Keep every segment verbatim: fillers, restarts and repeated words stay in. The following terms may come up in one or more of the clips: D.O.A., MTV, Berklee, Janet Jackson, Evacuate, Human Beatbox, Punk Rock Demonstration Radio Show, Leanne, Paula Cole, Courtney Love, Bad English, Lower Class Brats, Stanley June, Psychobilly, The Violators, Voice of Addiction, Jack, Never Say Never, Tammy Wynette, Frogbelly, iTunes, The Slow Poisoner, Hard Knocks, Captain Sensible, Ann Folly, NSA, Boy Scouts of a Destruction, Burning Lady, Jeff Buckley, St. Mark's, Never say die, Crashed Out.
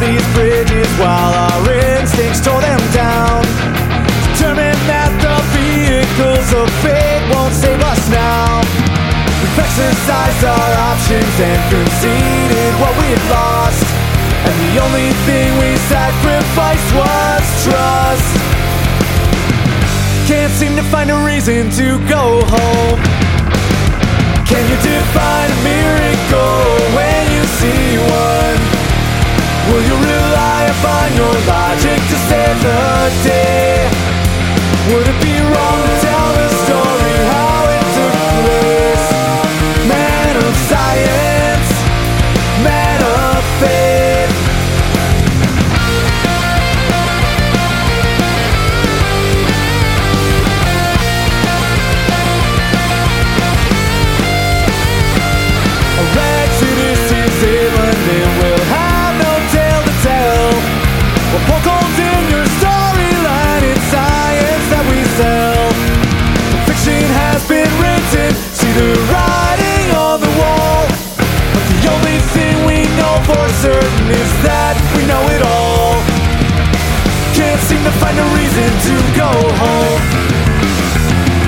these bridges while our instincts tore them down. Determined that the vehicles of fate won't save us now. We've exercised our options and conceded what we've lost, and the only thing we sacrificed was trust. Can't seem to find a reason to go home. Can you define a miracle when you see one? Will you rely upon your logic to save the day? Would it be wrong to tell the story how it took place? Man of science, man of faith. A wretched is Zealand and will have no tale to tell. We'll poke holes in your storyline, it's science that we sell. The fiction has been written, see the writing on the wall. But the only thing we know for certain is that we know it all. Can't seem to find a reason to go home.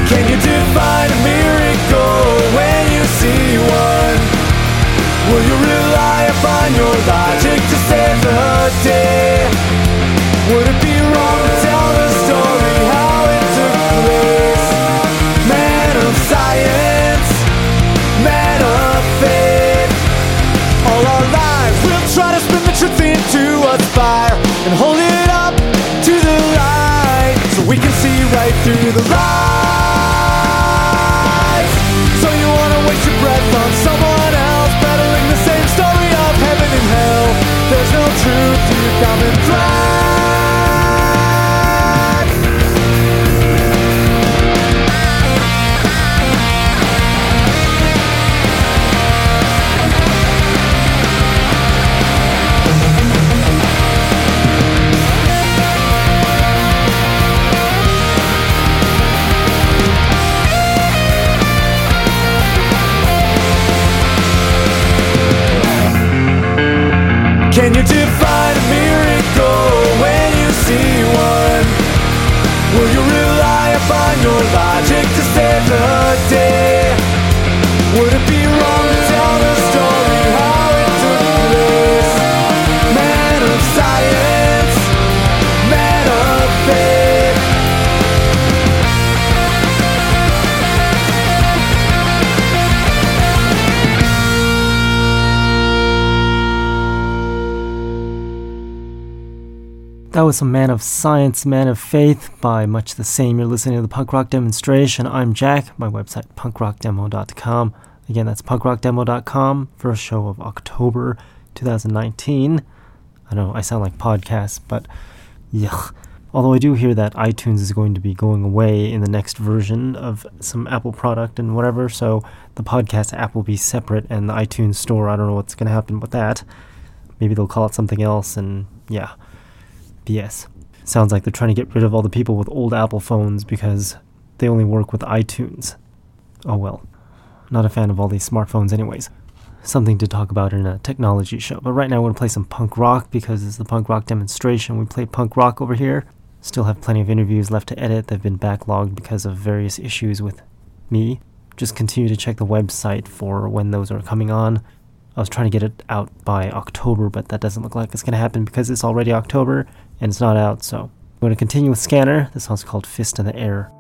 Can you define a miracle when you see one? Will you rely upon your logic to save the day? Would it be wrong to tell the story how it took place? Man of science, man of faith. All our lives we'll try to spin the truth into a spire and hold it up to the light, so we can see right through the lies. So you wanna waste your breath on someone else battling the same story of heaven and hell. There's no truth to common thread. Can you define a miracle when you see one? Will you rely upon your logic to save the day? Would it be wrong to tell the story how it took place? Man of science, man of faith. That was a Man of Science, Man of Faith by Much the Same. You're listening to the Punk Rock Demonstration. I'm Jack, my website, punk rock demo dot com. Again, that's punk rock demo dot com. First show of October twenty nineteen. I know I sound like podcasts, but yuck. Although I do hear that iTunes is going to be going away in the next version of some Apple product and whatever, so the podcast app will be separate and the iTunes store, I don't know what's going to happen with that. Maybe they'll call it something else, and yeah. B S. Sounds like they're trying to get rid of all the people with old Apple phones because they only work with iTunes. Oh well. Not a fan of all these smartphones anyways. Something to talk about in a technology show. But right now I want to play some punk rock because it's the Punk Rock Demonstration. We play punk rock over here. Still have plenty of interviews left to edit. They've been backlogged because of various issues with me. Just continue to check the website for when those are coming on. I was trying to get it out by October, but that doesn't look like it's going to happen because it's already October and it's not out, so I'm going to continue with Scanner. This song's called Fist in the Air.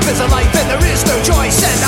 There's a life and there is no choice, and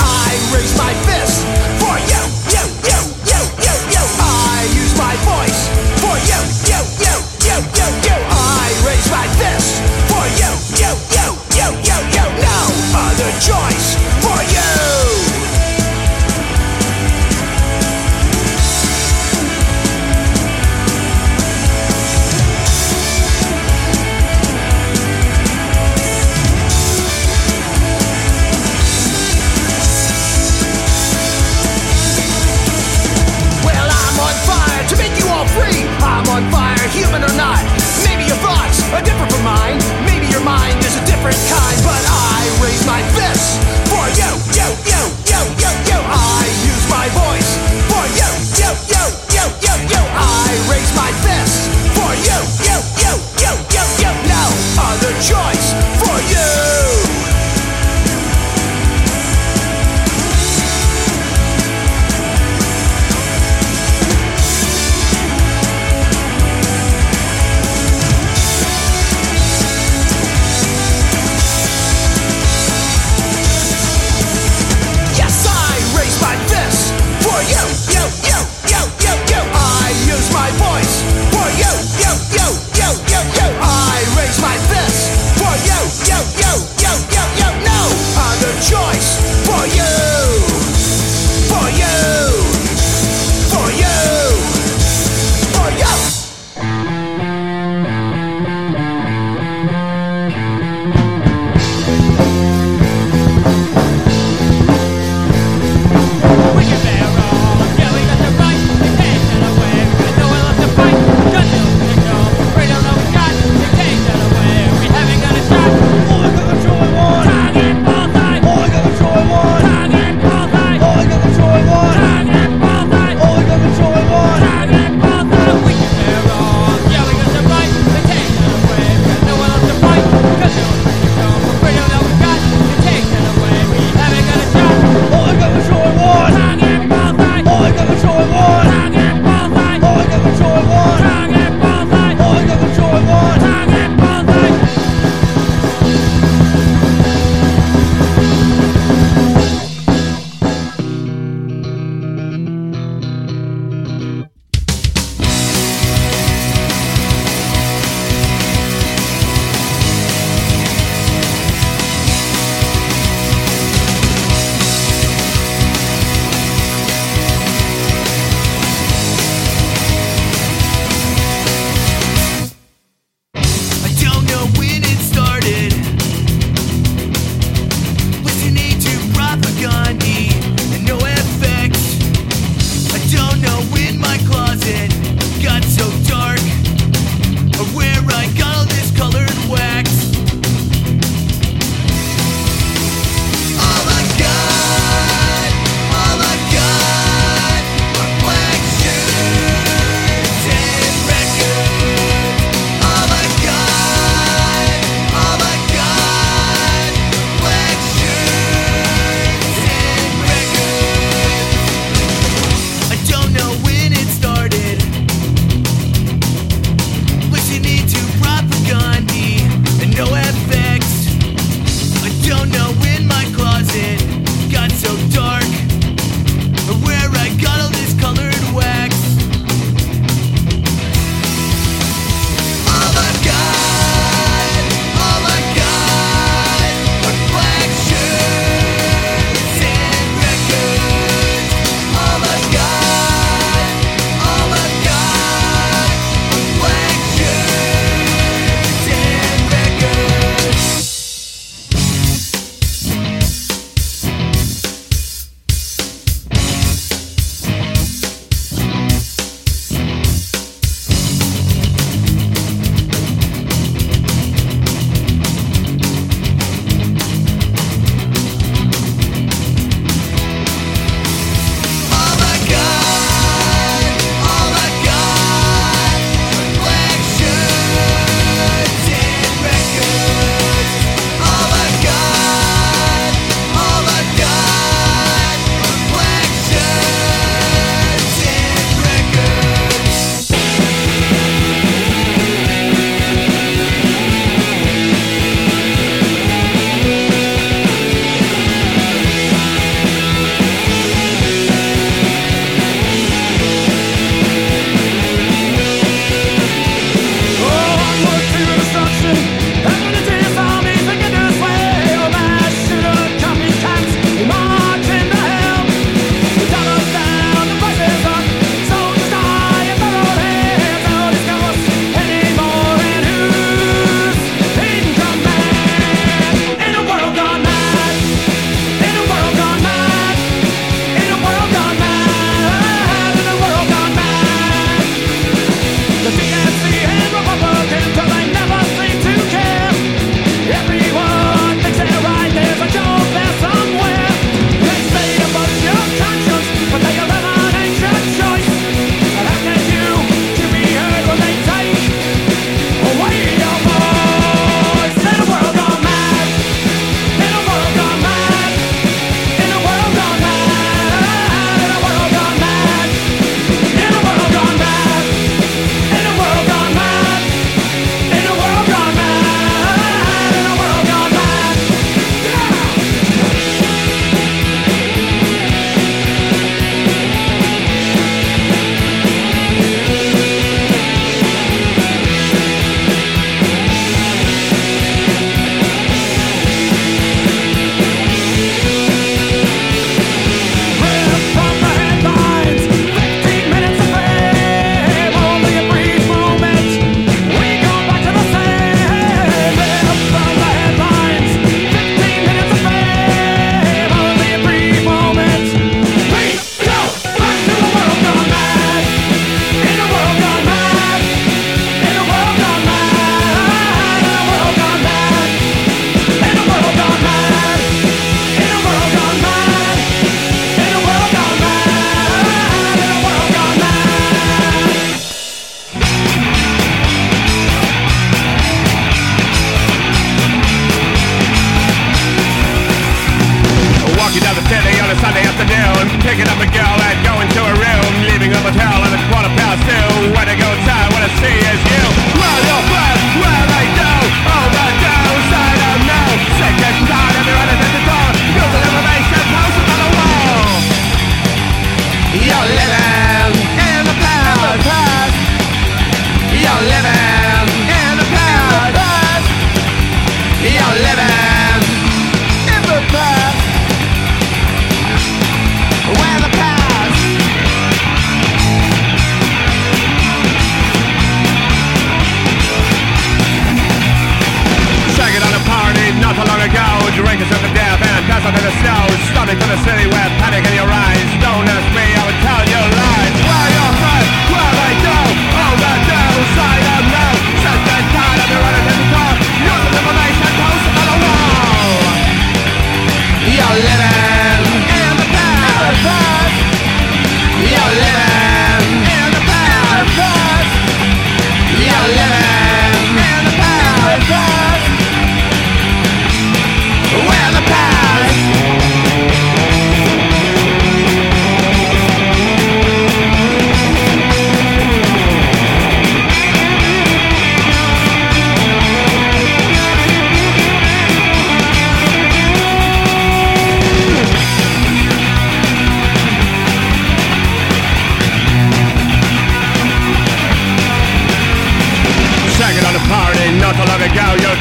for you, you, you, you, you, you. I use my voice for you, you, you, you, you, you. I raise my fist for you, you, you, you, you, you. No other choice for you, for you, for you, for you. When you're there all alone.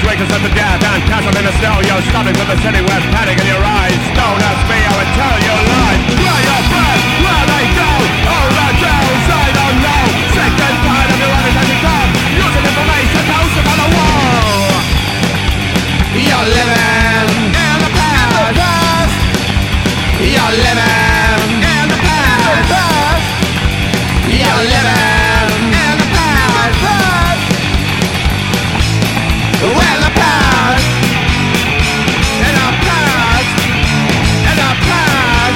Drakers of the death and cattle in a stereo, starting to the city with panic in your eyes. Don't ask me, I will tell you lies. Where your friends, where they go, all the tales I don't know. Sick and tired of your own as you come, using information posted on the wall. You're living in the past. You're living in the past. You're living. Past, and our past, and our past.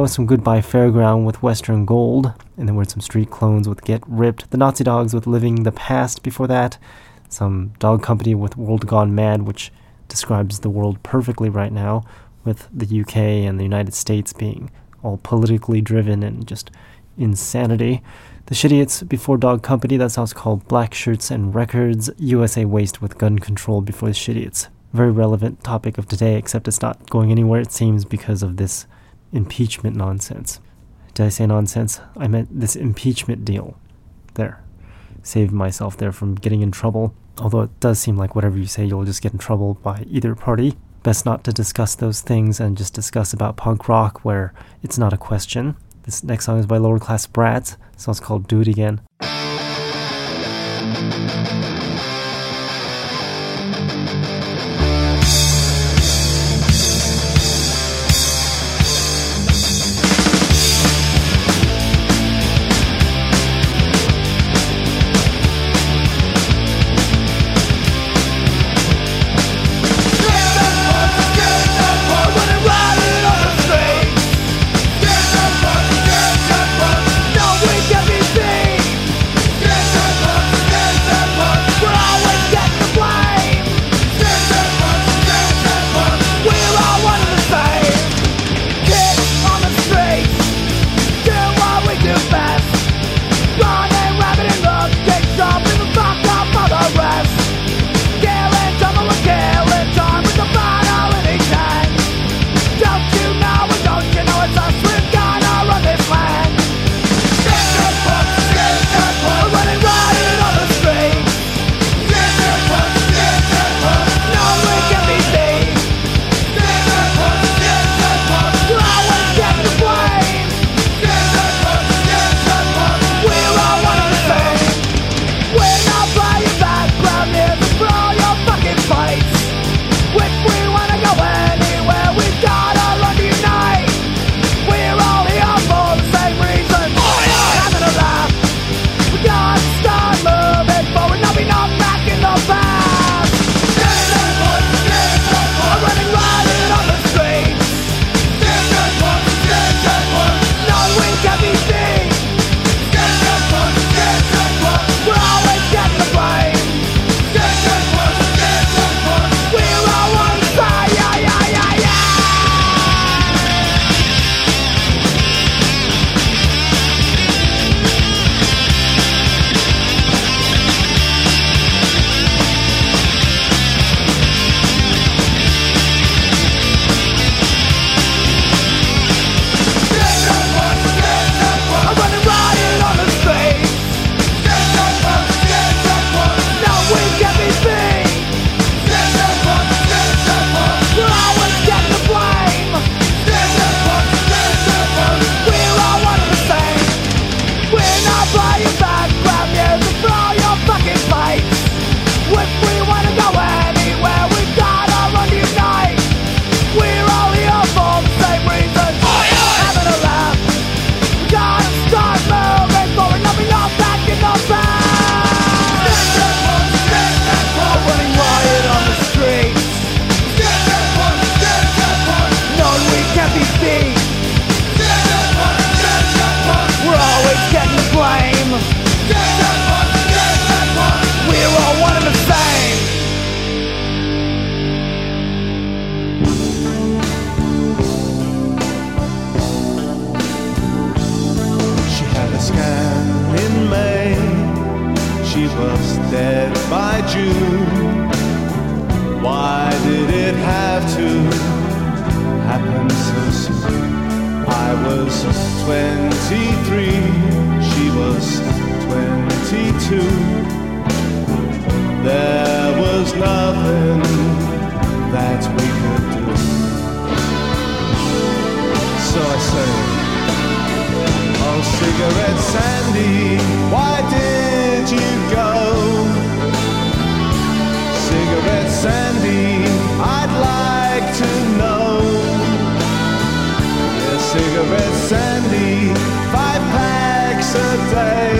That was some Goodbye Fairground with Western Gold, and then we had some Street Clones with Get Ripped, the Nazi Dogs with Living the Past before that, some Dog Company with World Gone Mad, which describes the world perfectly right now, with the U K and the United States being all politically driven and just insanity. The Shitiots before Dog Company, that song's called Black Shirts and Records, U S A Waste with Gun Control before the Shitiots. Very relevant topic of today, except it's not going anywhere, it seems, because of this impeachment nonsense. Did I say nonsense? I meant this impeachment deal. There. Saved myself there from getting in trouble, although it does seem like whatever you say, you'll just get in trouble by either party. Best not to discuss those things and just discuss about punk rock where it's not a question. This next song is by Lower Class Brats, so it's called Do It Again. Sandy, five packs a day.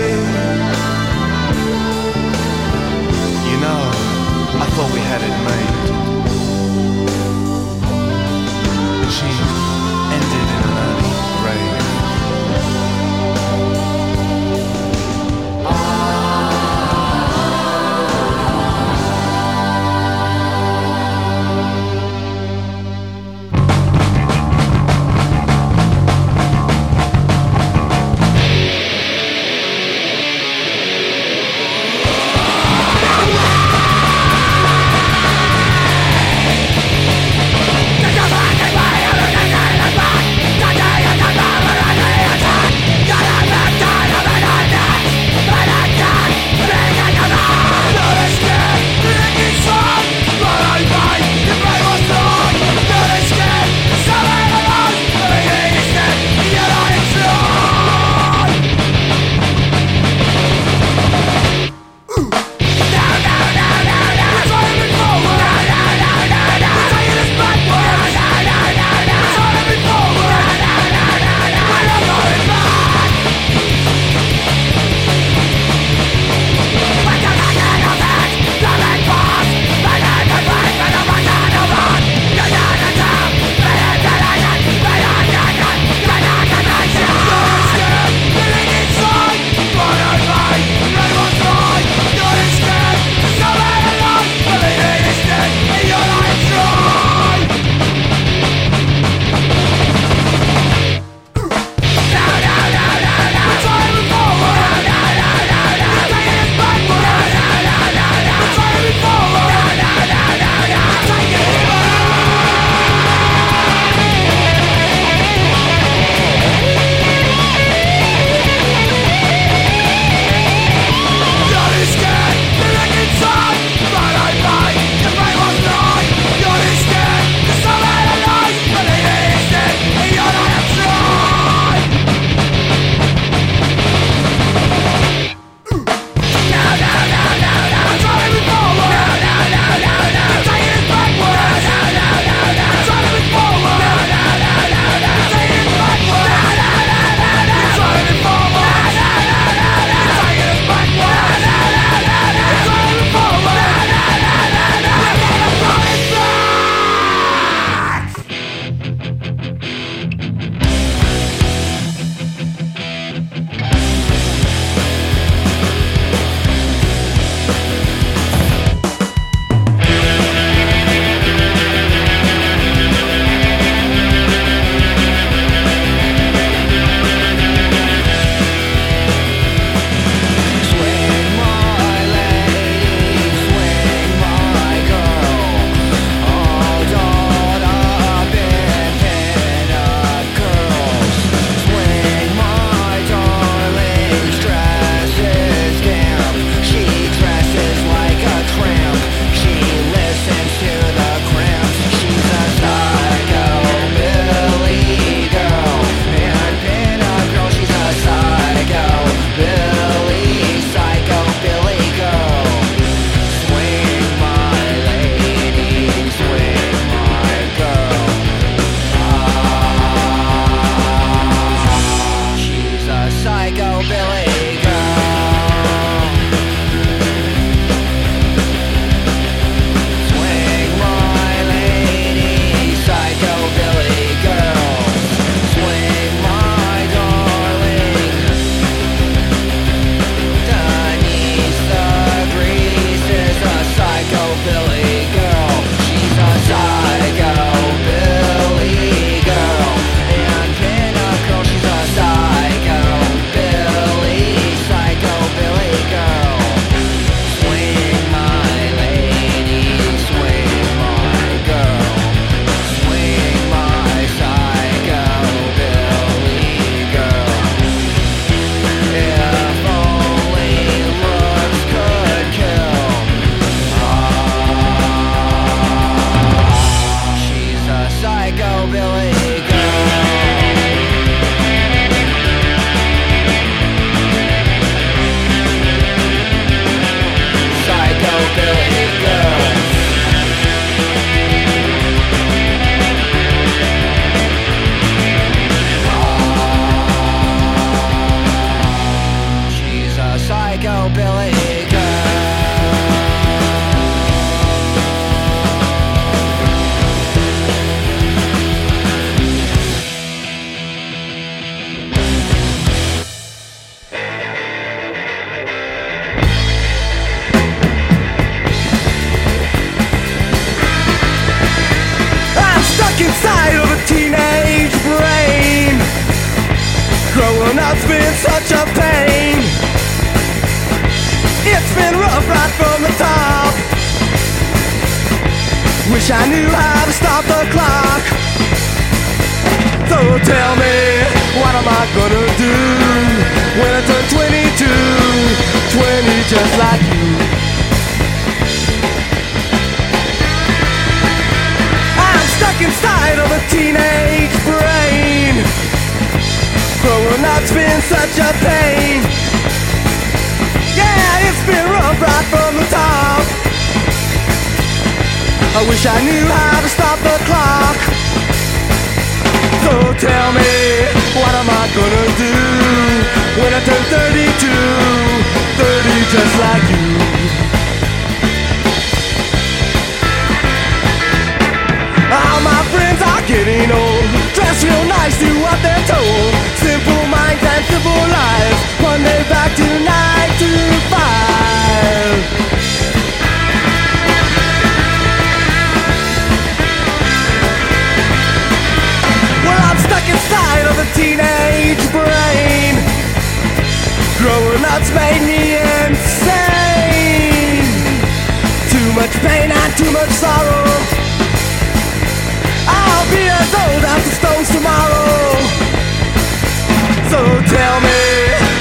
wish I knew how to stop the clock. So tell me, what am I gonna do when I turn twenty-two, twenty just like you? I'm stuck inside of a teenage brain. Growing up's been such a pain. Yeah, it's been rough right from the top. I wish I knew how to stop the clock. So tell me, what am I gonna do when I turn thirty-two, thirty just like you? All my friends are getting old, dress real nice, do what they're told. Simple minds and simple lives, Monday back to nine to five. Stuck inside of a teenage brain. Growing up's made me insane. Too much pain and too much sorrow. I'll be as old as the stones tomorrow. So tell me,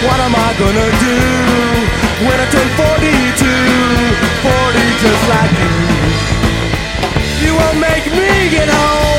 what am I gonna do when I turn forty-two, forty just like you? You won't make me get old.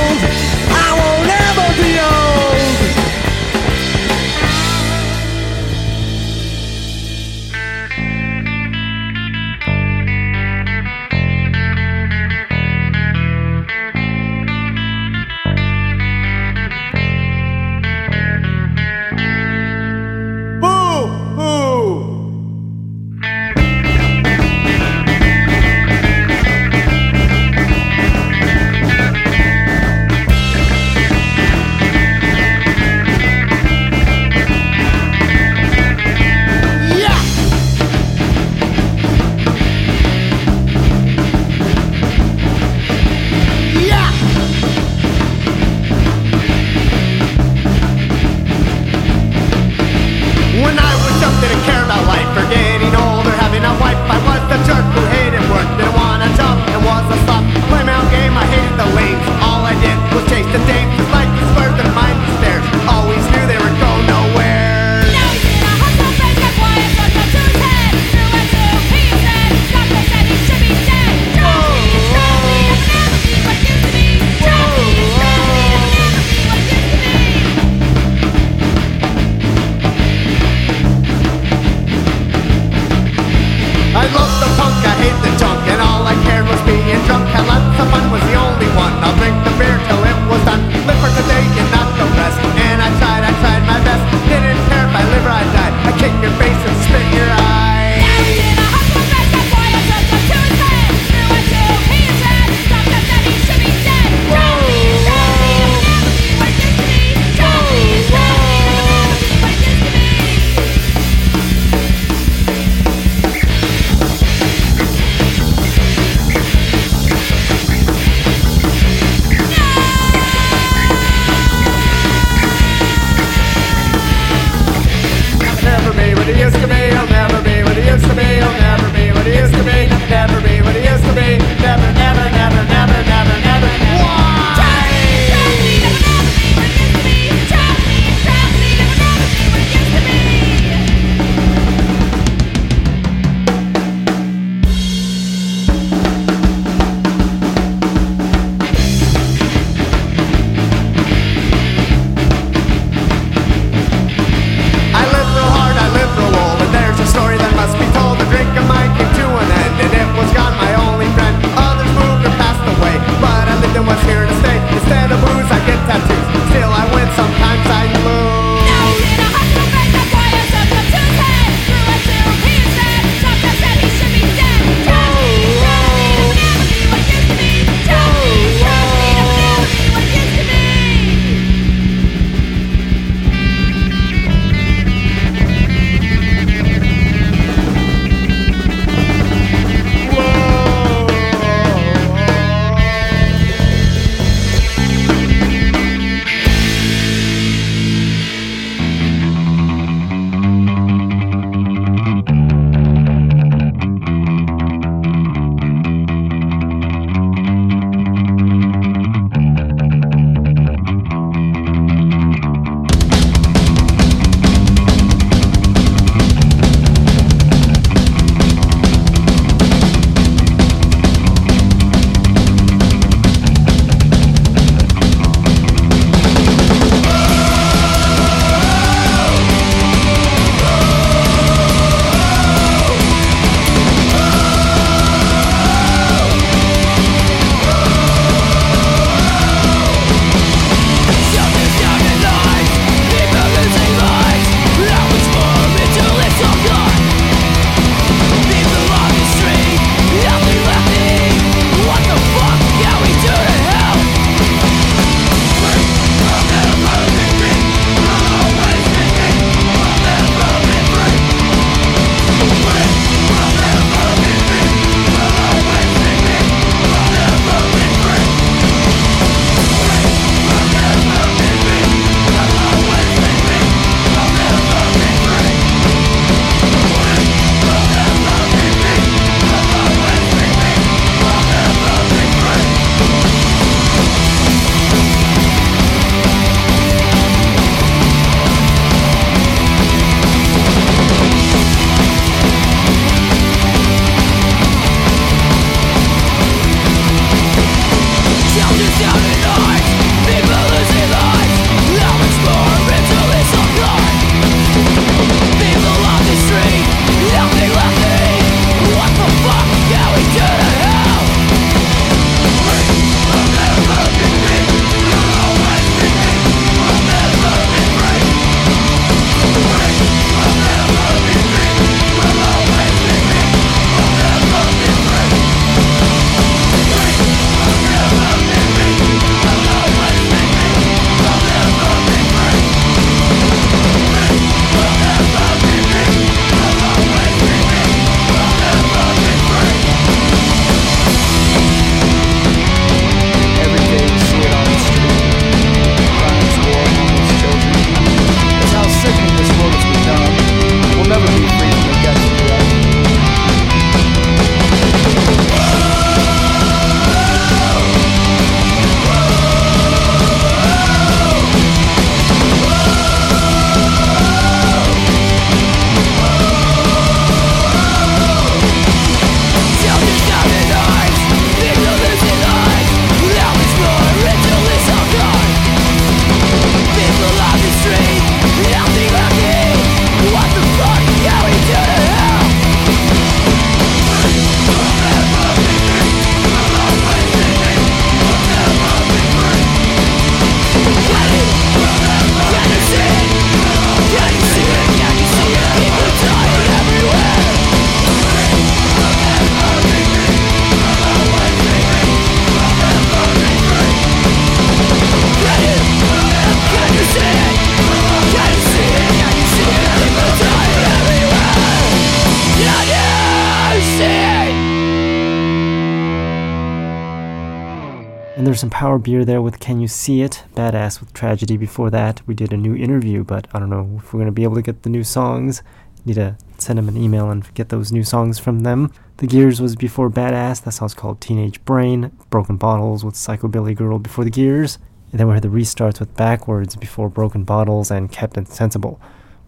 And there's some power beer there with Can You See It? Badass with Tragedy before that. We did a new interview, but I don't know if we're going to be able to get the new songs. Need to send them an email and get those new songs from them. The Gears was before Badass. That song's called Teenage Brain. Broken Bottles with Psychobilly Girl before The Gears. And then we had the restarts with Backwards before Broken Bottles and Captain Sensible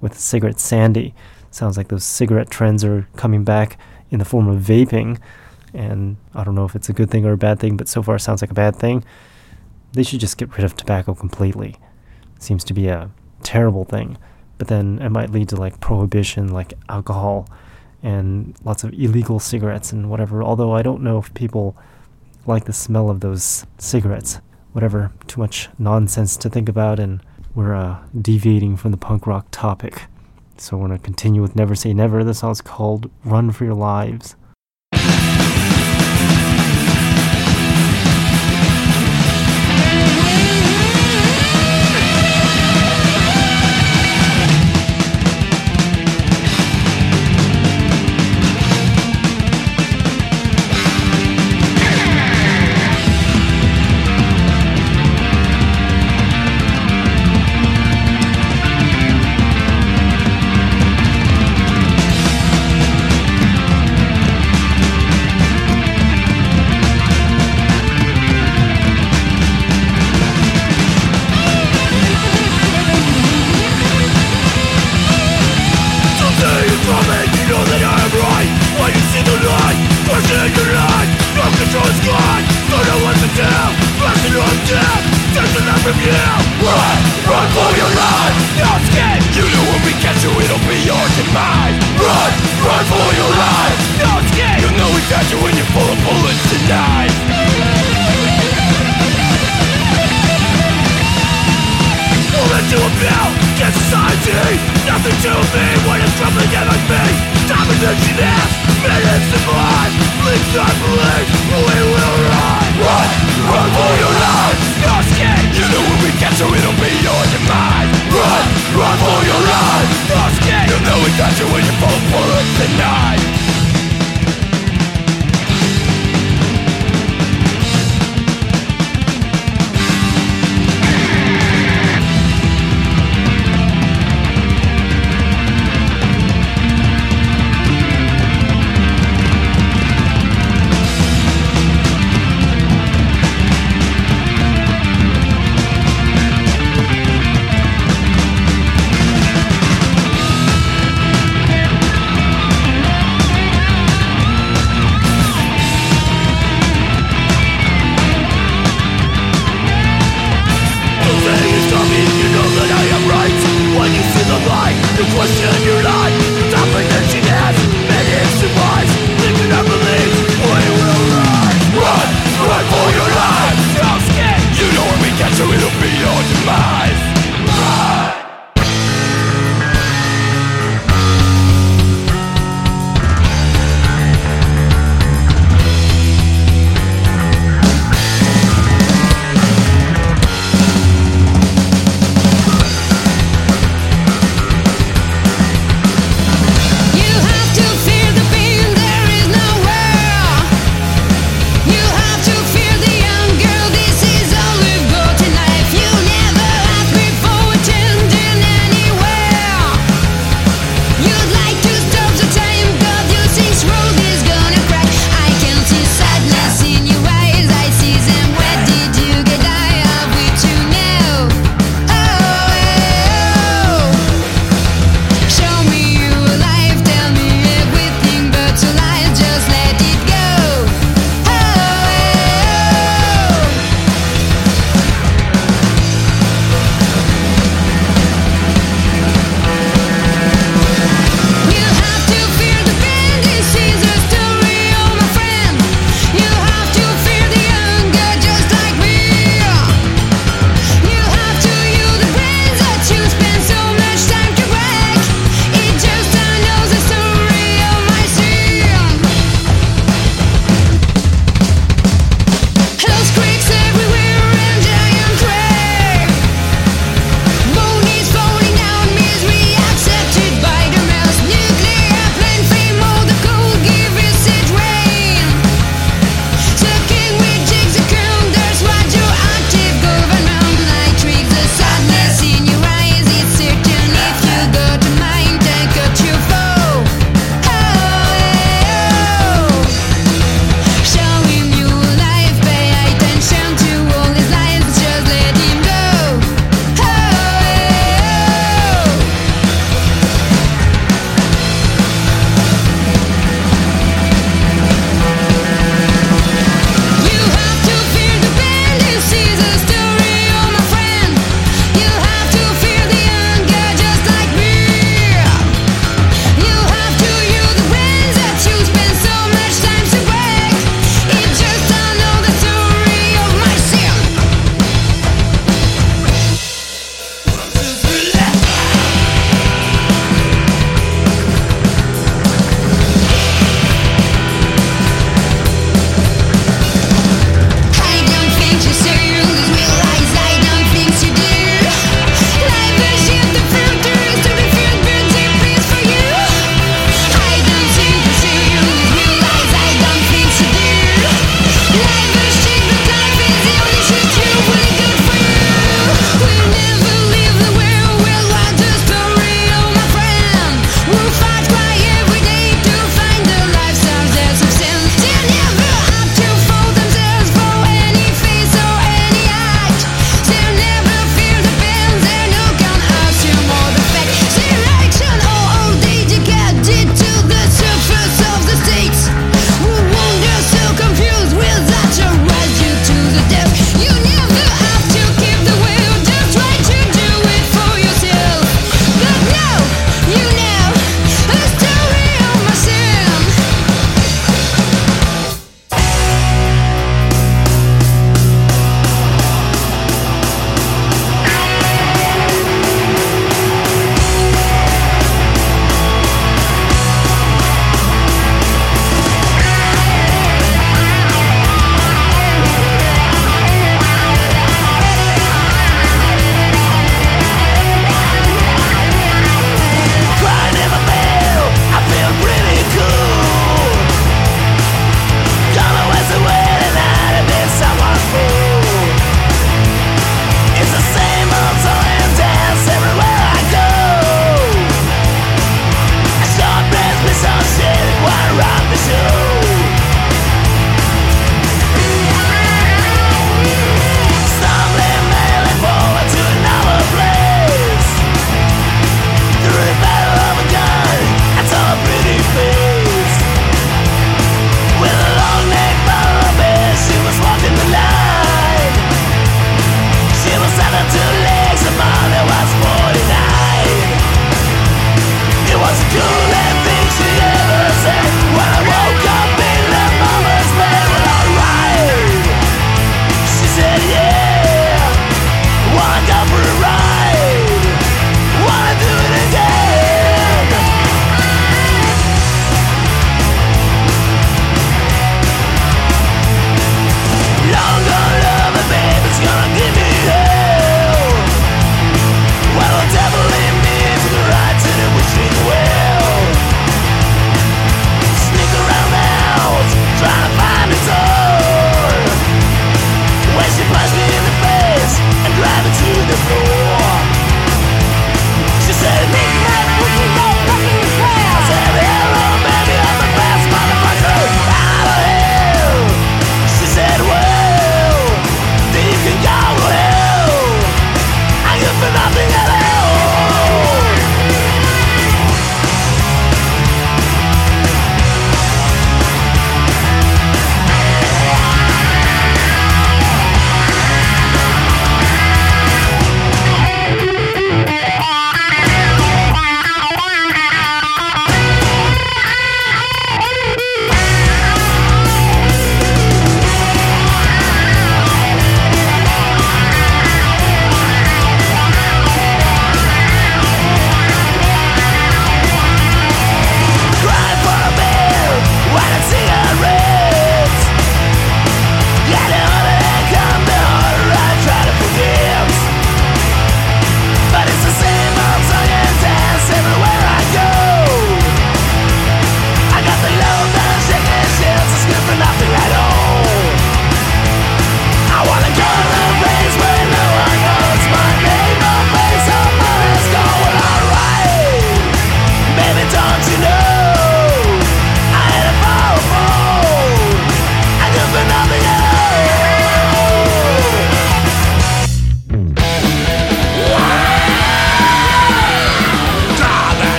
with Cigarette Sandy. Sounds like those cigarette trends are coming back in the form of vaping. And I don't know if it's a good thing or a bad thing, but so far it sounds like a bad thing. They should just get rid of tobacco completely. It seems to be a terrible thing. But then it might lead to like prohibition, like alcohol, and lots of illegal cigarettes and whatever. Although I don't know if people like the smell of those cigarettes. Whatever, too much nonsense to think about, and we're uh, deviating from the punk rock topic. So we're going to continue with Never Say Never. The song's called Run For Your Lives.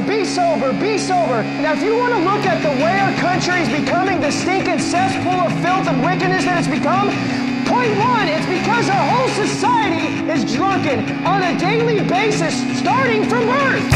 sober, be sober, be sober. Now, if you want to look at the way our country is becoming the stinking cesspool of filth and wickedness that it's become, point one, it's because our whole society is drunken on a daily basis, starting from birth.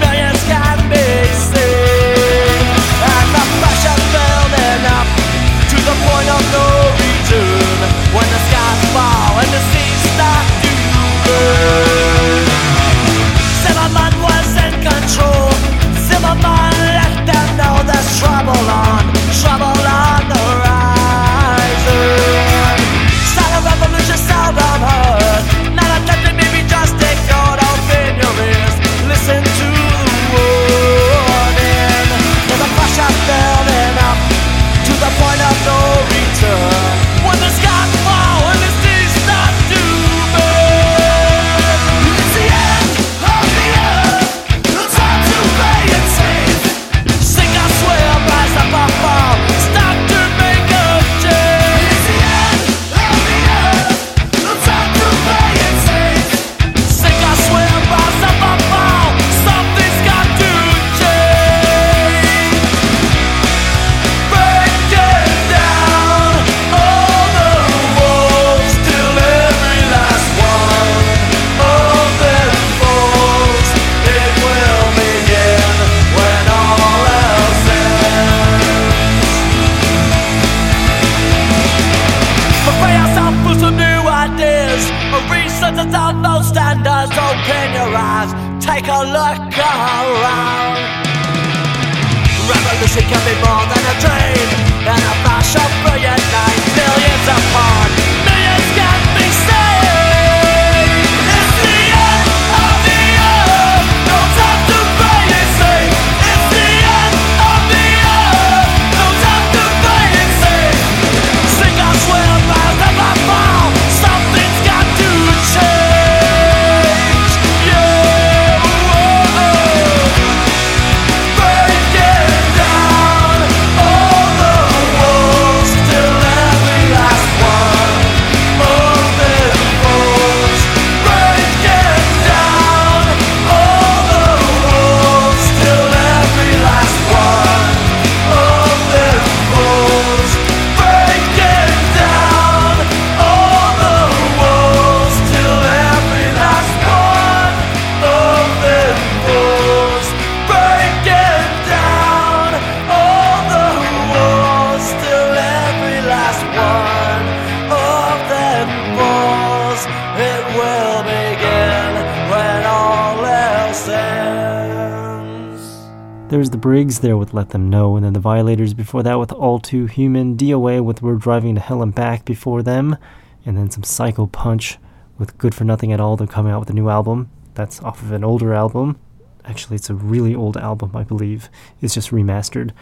Millions can be saved. It's the end There was the Briggs there with Let Them Know, and then the Violators before that with All Too Human, D O A with We're Driving to Hell and Back before them, and then some Psycho Punch with Good for Nothing at All. They're coming out with a new album. That's off of an older album. Actually, it's a really old album, I believe. It's just remastered.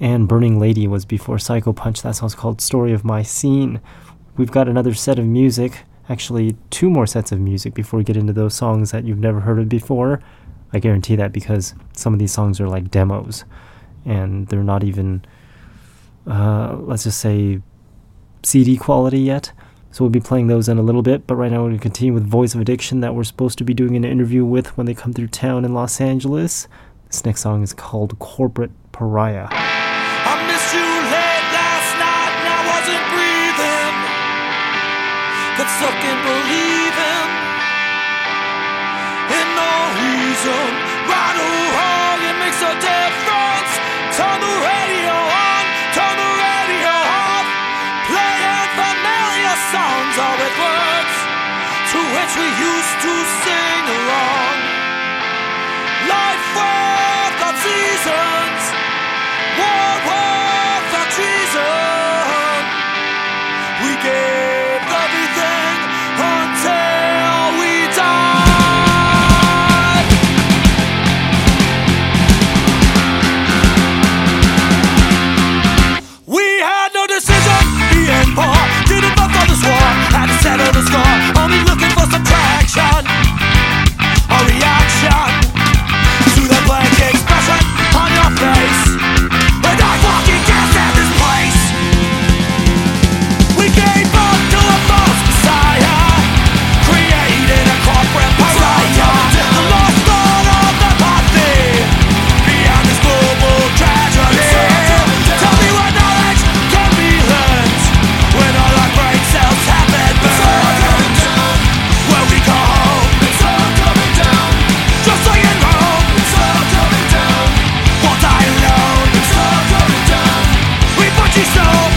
And Burning Lady was before Psycho Punch. That song's called Story of My Scene. We've got another set of music, actually two more sets of music before we get into those songs that you've never heard of before. I guarantee that, because some of these songs are like demos, and they're not even, uh, let's just say, C D quality yet. So we'll be playing those in a little bit, but right now we're going to continue with Voice of Addiction, that we're supposed to be doing an interview with when they come through town in Los Angeles. This next song is called Corporate Pariah. I missed you late last night and I wasn't breathing, but fucking believing in no reason. Right or wrong, it makes a difference. Turn the radio on, turn the radio off, playing familiar songs or with words to which we used to sing along. Life worth our seasons, war worth our treason. We gave everything until we died. We had no decision, being poor didn't vote for this war, had to settle the score, only looking for subtraction, a reaction. Oh!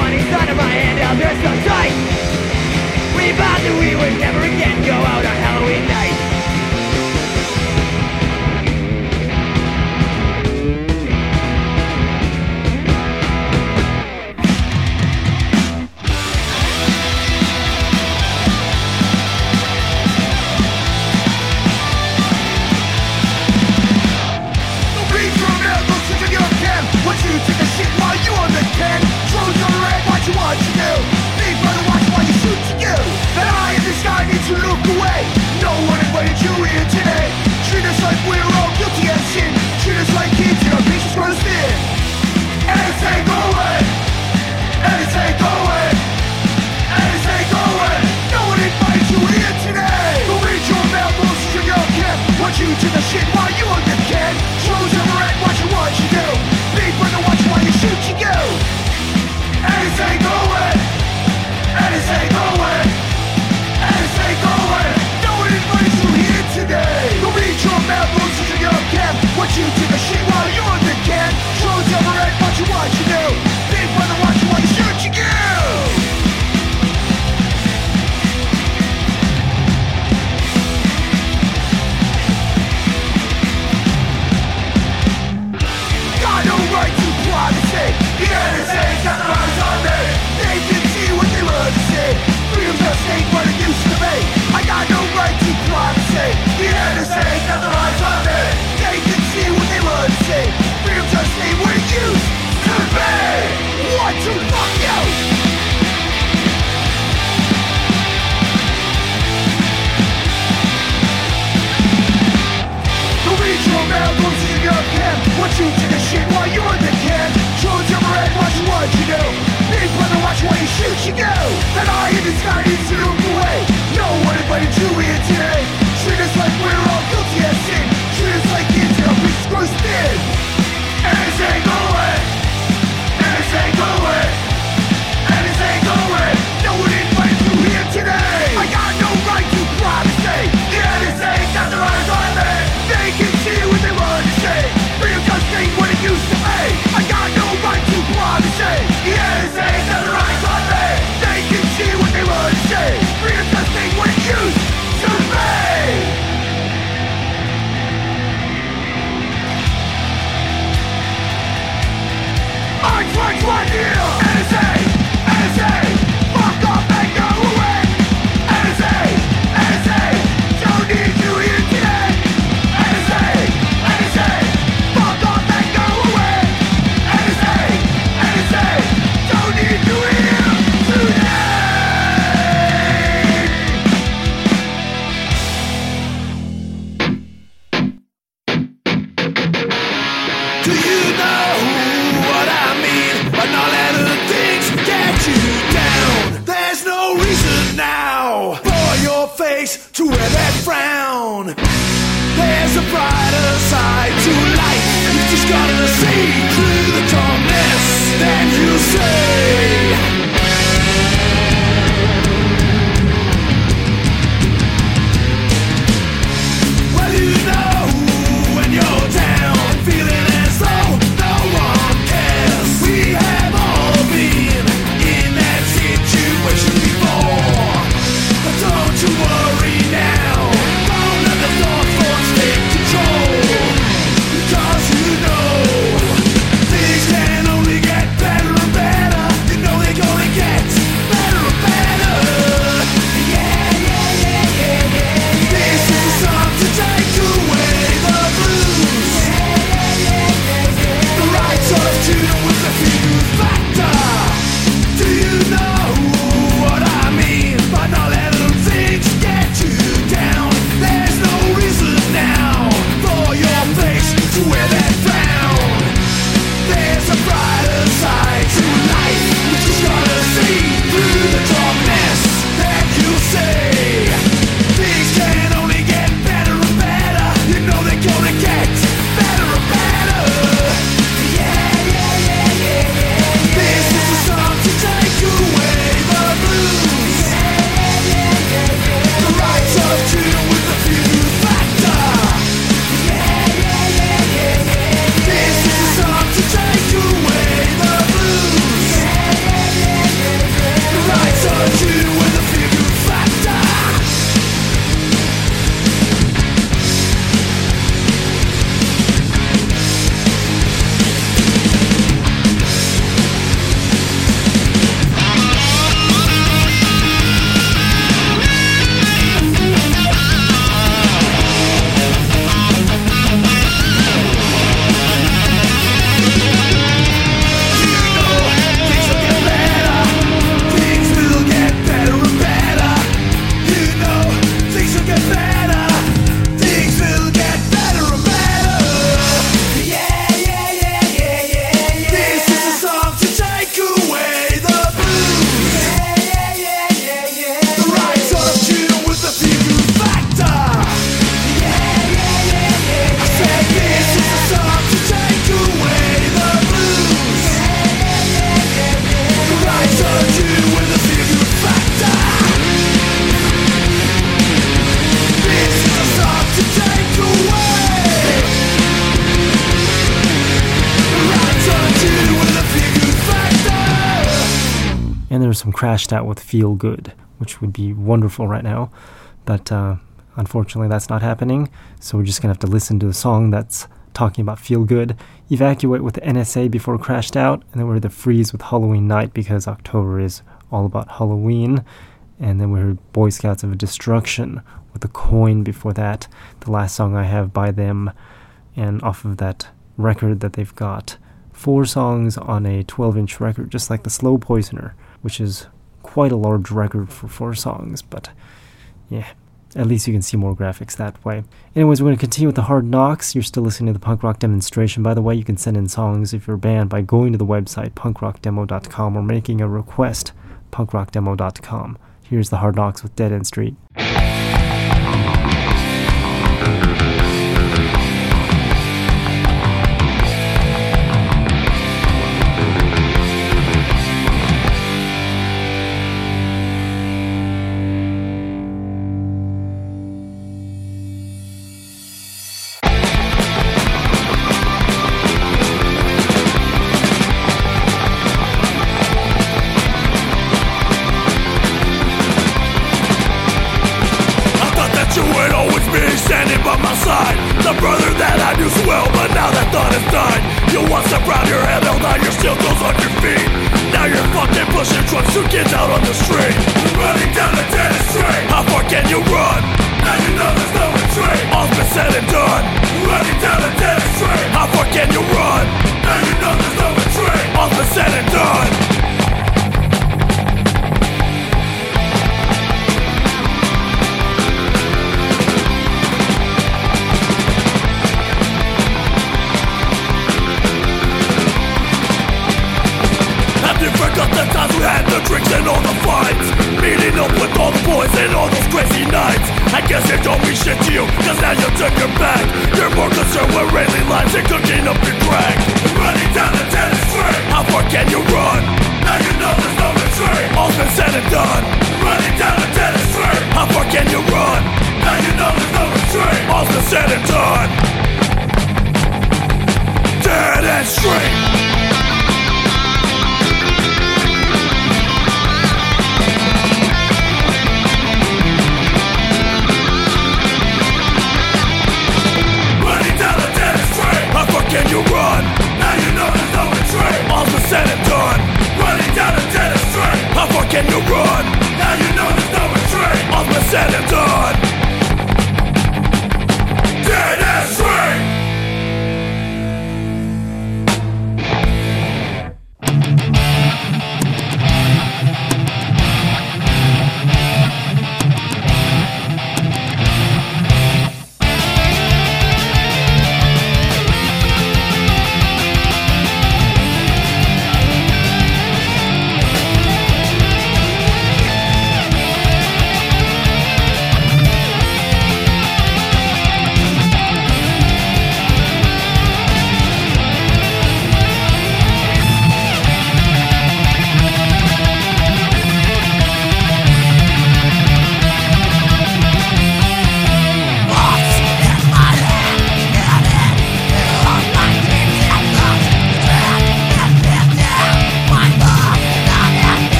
morning's out of my hand, out there's no sight. We vowed that we would never again go out on Halloween night. Why'd you do? Big brother, watch why you shoot to you. That I in the sky need to know. some Crashed Out with Feel Good, which would be wonderful right now. But uh, unfortunately, that's not happening. So we're just going to have to listen to the song that's talking about Feel Good. Evacuate with N S A before Crashed Out. And then we're The Freeze with Halloween Night, because October is all about Halloween. And then we heard Boy Scouts of a Destruction with The Coin before that, the last song I have by them. And off of that record that they've got four songs on a twelve-inch record, just like The Slow Poisoner, which is quite a large record for four songs, but yeah, at least you can see more graphics that way. Anyways, we're going to continue with the Hard Knocks. You're still listening to the Punk Rock Demonstration. By the way, you can send in songs if you're banned by going to the website punk rock demo dot com or making a request, punk rock demo dot com. Here's the Hard Knocks with Dead End Street.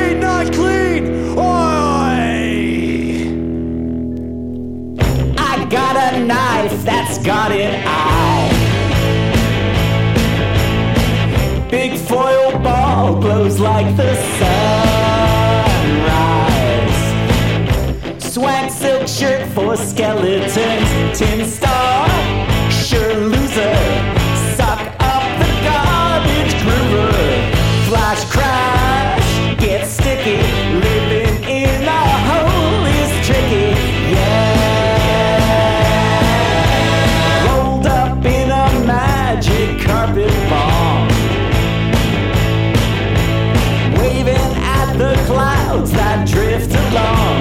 clean, not clean. Oi! I got a knife that's got it out. Big foil ball glows like the sunrise. Swank silk shirt for skeletons. Tin star, sure loser. Flash crash, get sticky, living in a hole is tricky, yeah. Rolled up in a magic carpet bomb, waving at the clouds that drift along,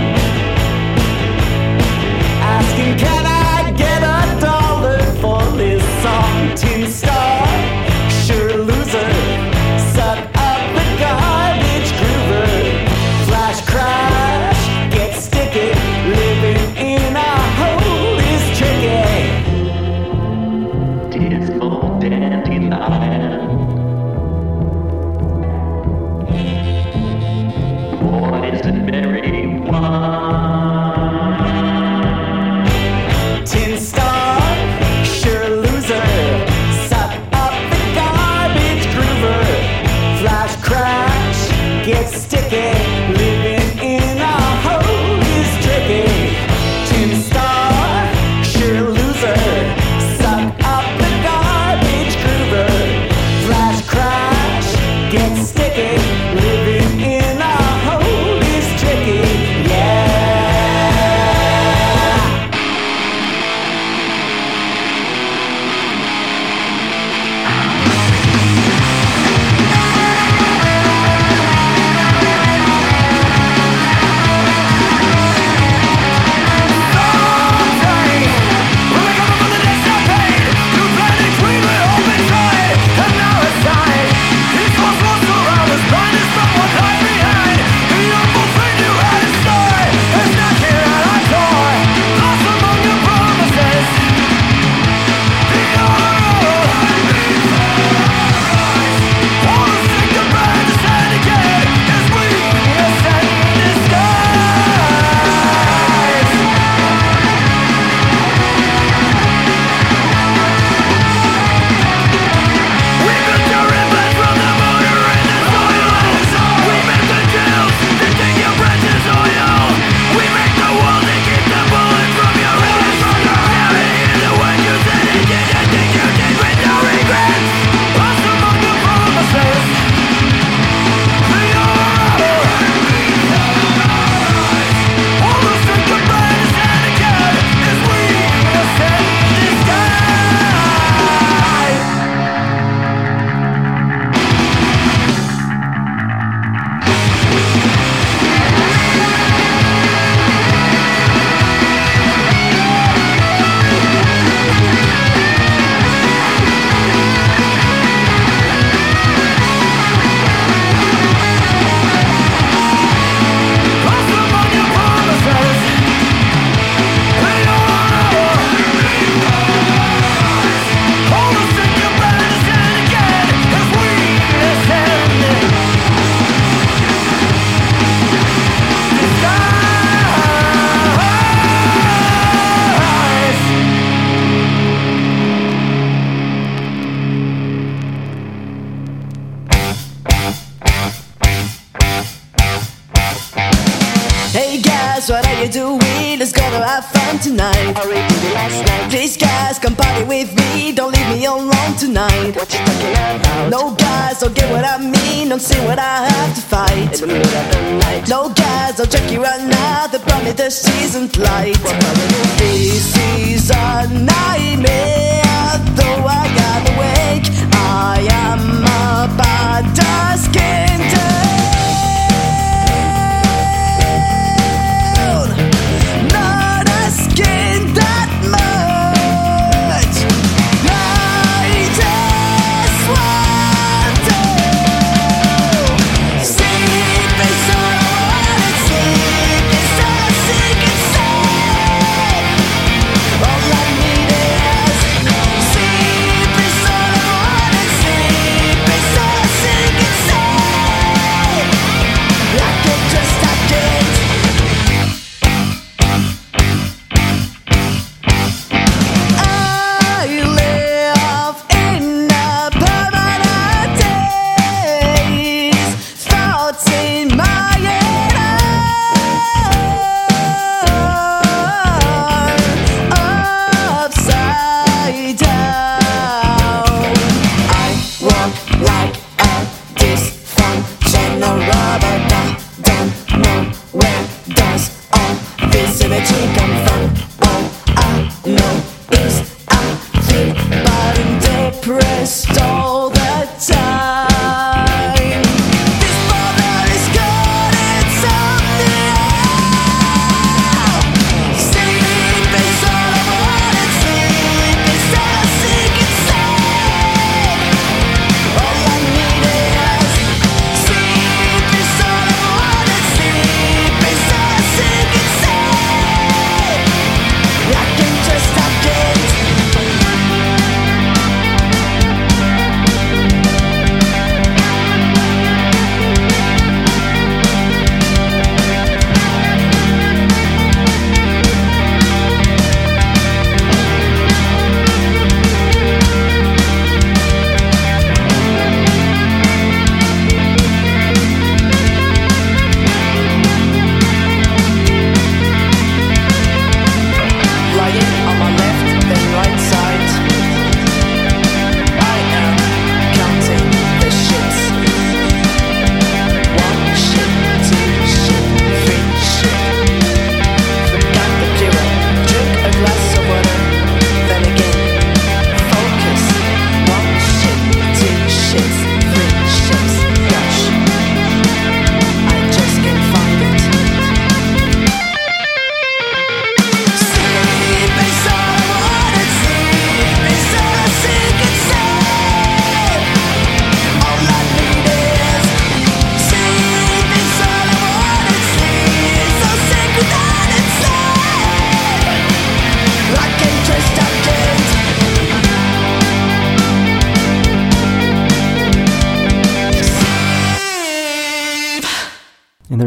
asking can I get a dollar for this song, tin star, sure loser.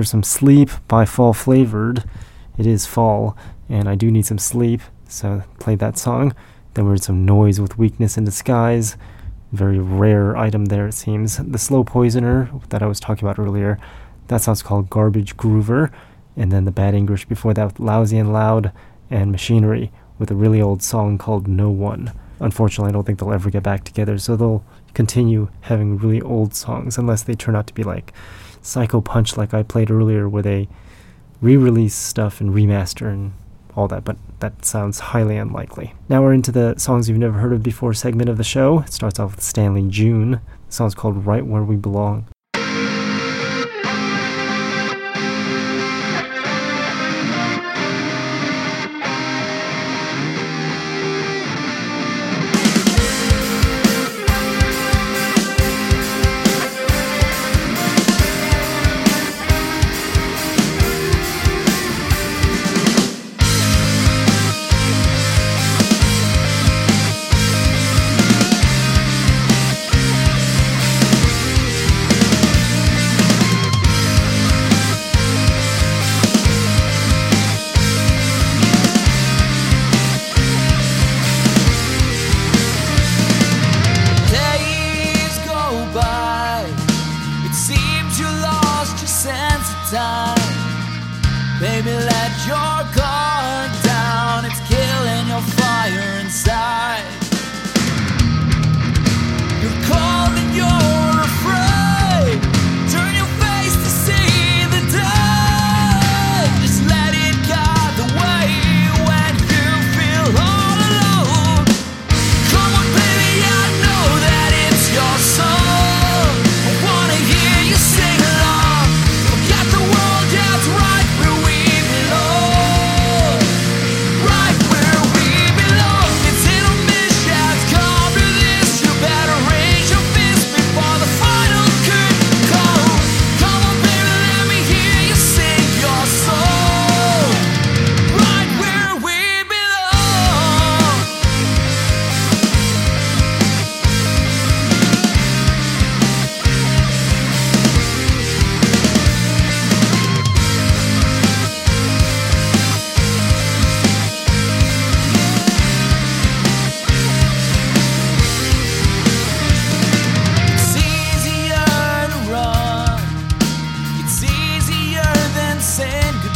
Some sleep by Fall Flavored. It is fall and I do need some sleep, so played that song. Then we heard some Noise with Weakness in Disguise, very rare item there it seems. The Slow Poisoner that I was talking about earlier, that song's called Garbage Groover. And then the Bad English before that with Lousy and Loud, and Machinery with a really old song called No One. Unfortunately I don't think they'll ever get back together, so they'll continue having really old songs unless they turn out to be like Psycho Punch, like I played earlier, where they re-release stuff and remaster and all that, but that sounds highly unlikely. Now we're into the songs you've never heard of before segment of the show. It starts off with Stanley June. The song's called Right Where We Belong.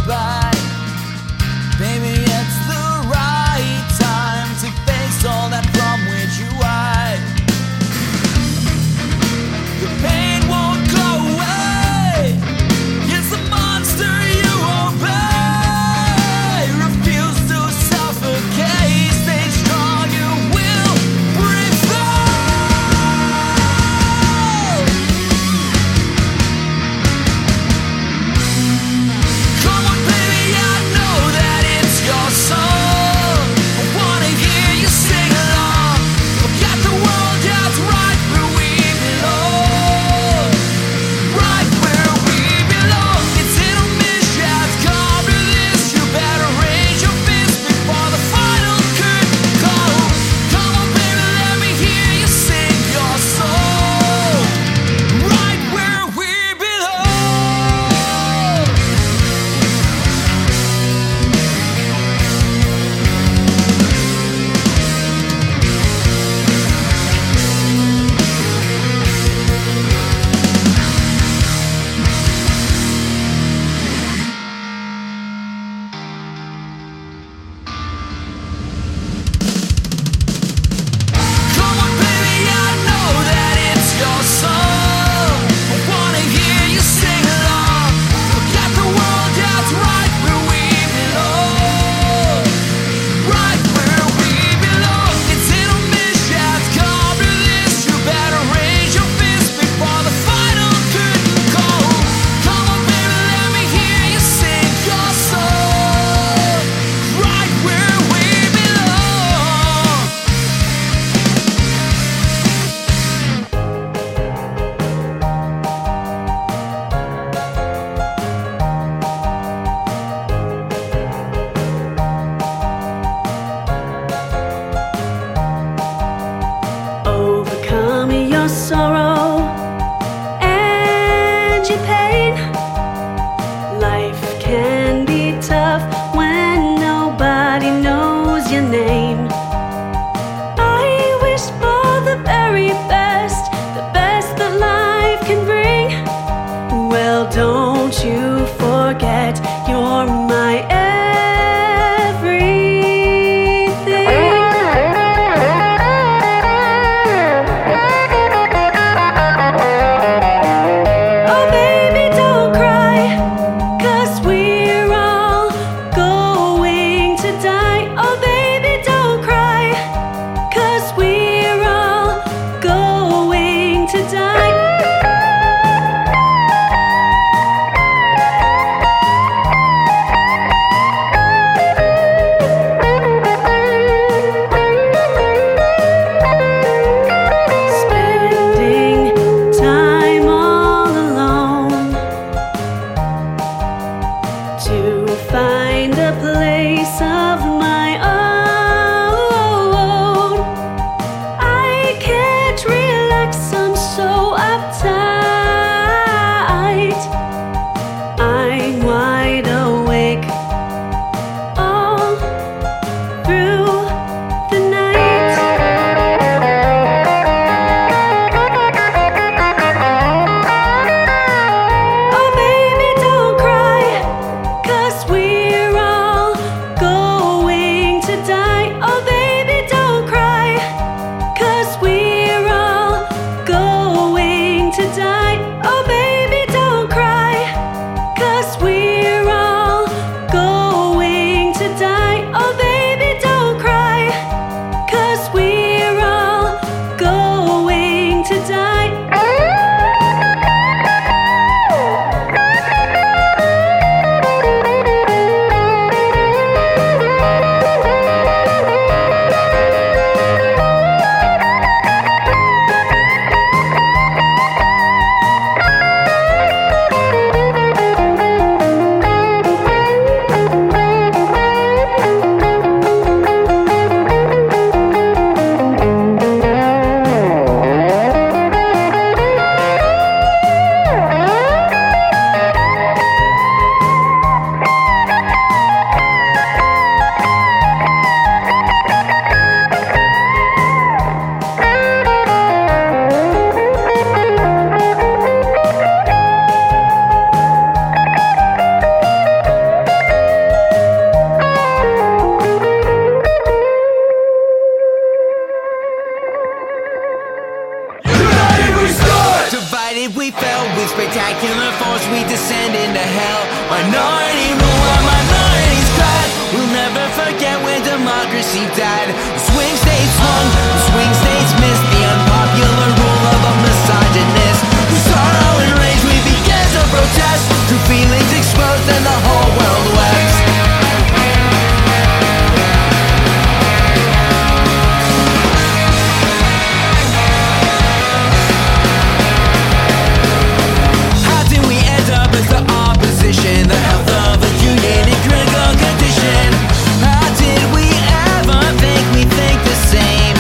goodbye. Maybe it's the right time to face all that from which you hide. The pain won't go away. It's the monster you obey. Refuse to suffocate. Stay strong, you will prevail. Come on, baby, I know that it's your soul. I wanna hear you sing along. Look at the world, that's right where we belong. Right where we belong. It's in a mission that's come to this. You better raise your fist before the final curtain calls. Come on, baby, let me hear you sing your soul. Right where we belong. Come on, baby, I know that it's your soul. I wanna hear you sing along. Look at the world, that's right where we belong. Right where we belong. It's in a mission that's come to this. You better raise your fist before the final curtain calls. Come on, baby, let me hear you sing your soul. Right where we belong. Overcome your sorrow and your pain. Life can be tough when nobody knows your name. I wish for the very best, the best that life can bring. Well, don't you forget you're my everything. Oh baby, don't cry, 'cause we're all going to die. Oh baby, don't cry, 'cause we're all going to die. Spending time all alone to find a place of my own. I can't relax, I'm so uptight. I'm wide awake all through the night. Oh baby, don't cry, 'cause we're all going to die. Oh baby, don't cry, 'cause we're all going to die. Oh baby, don't cry, 'cause we're Minority rule on minorities pride. We'll never forget when democracy died. The swing states won, the swing states missed. The unpopular rule of a misogynist. Through sorrow and rage we began to protest. Through feelings exposed and the whole world wept. The health of the union in critical condition. How did we ever think we think the same?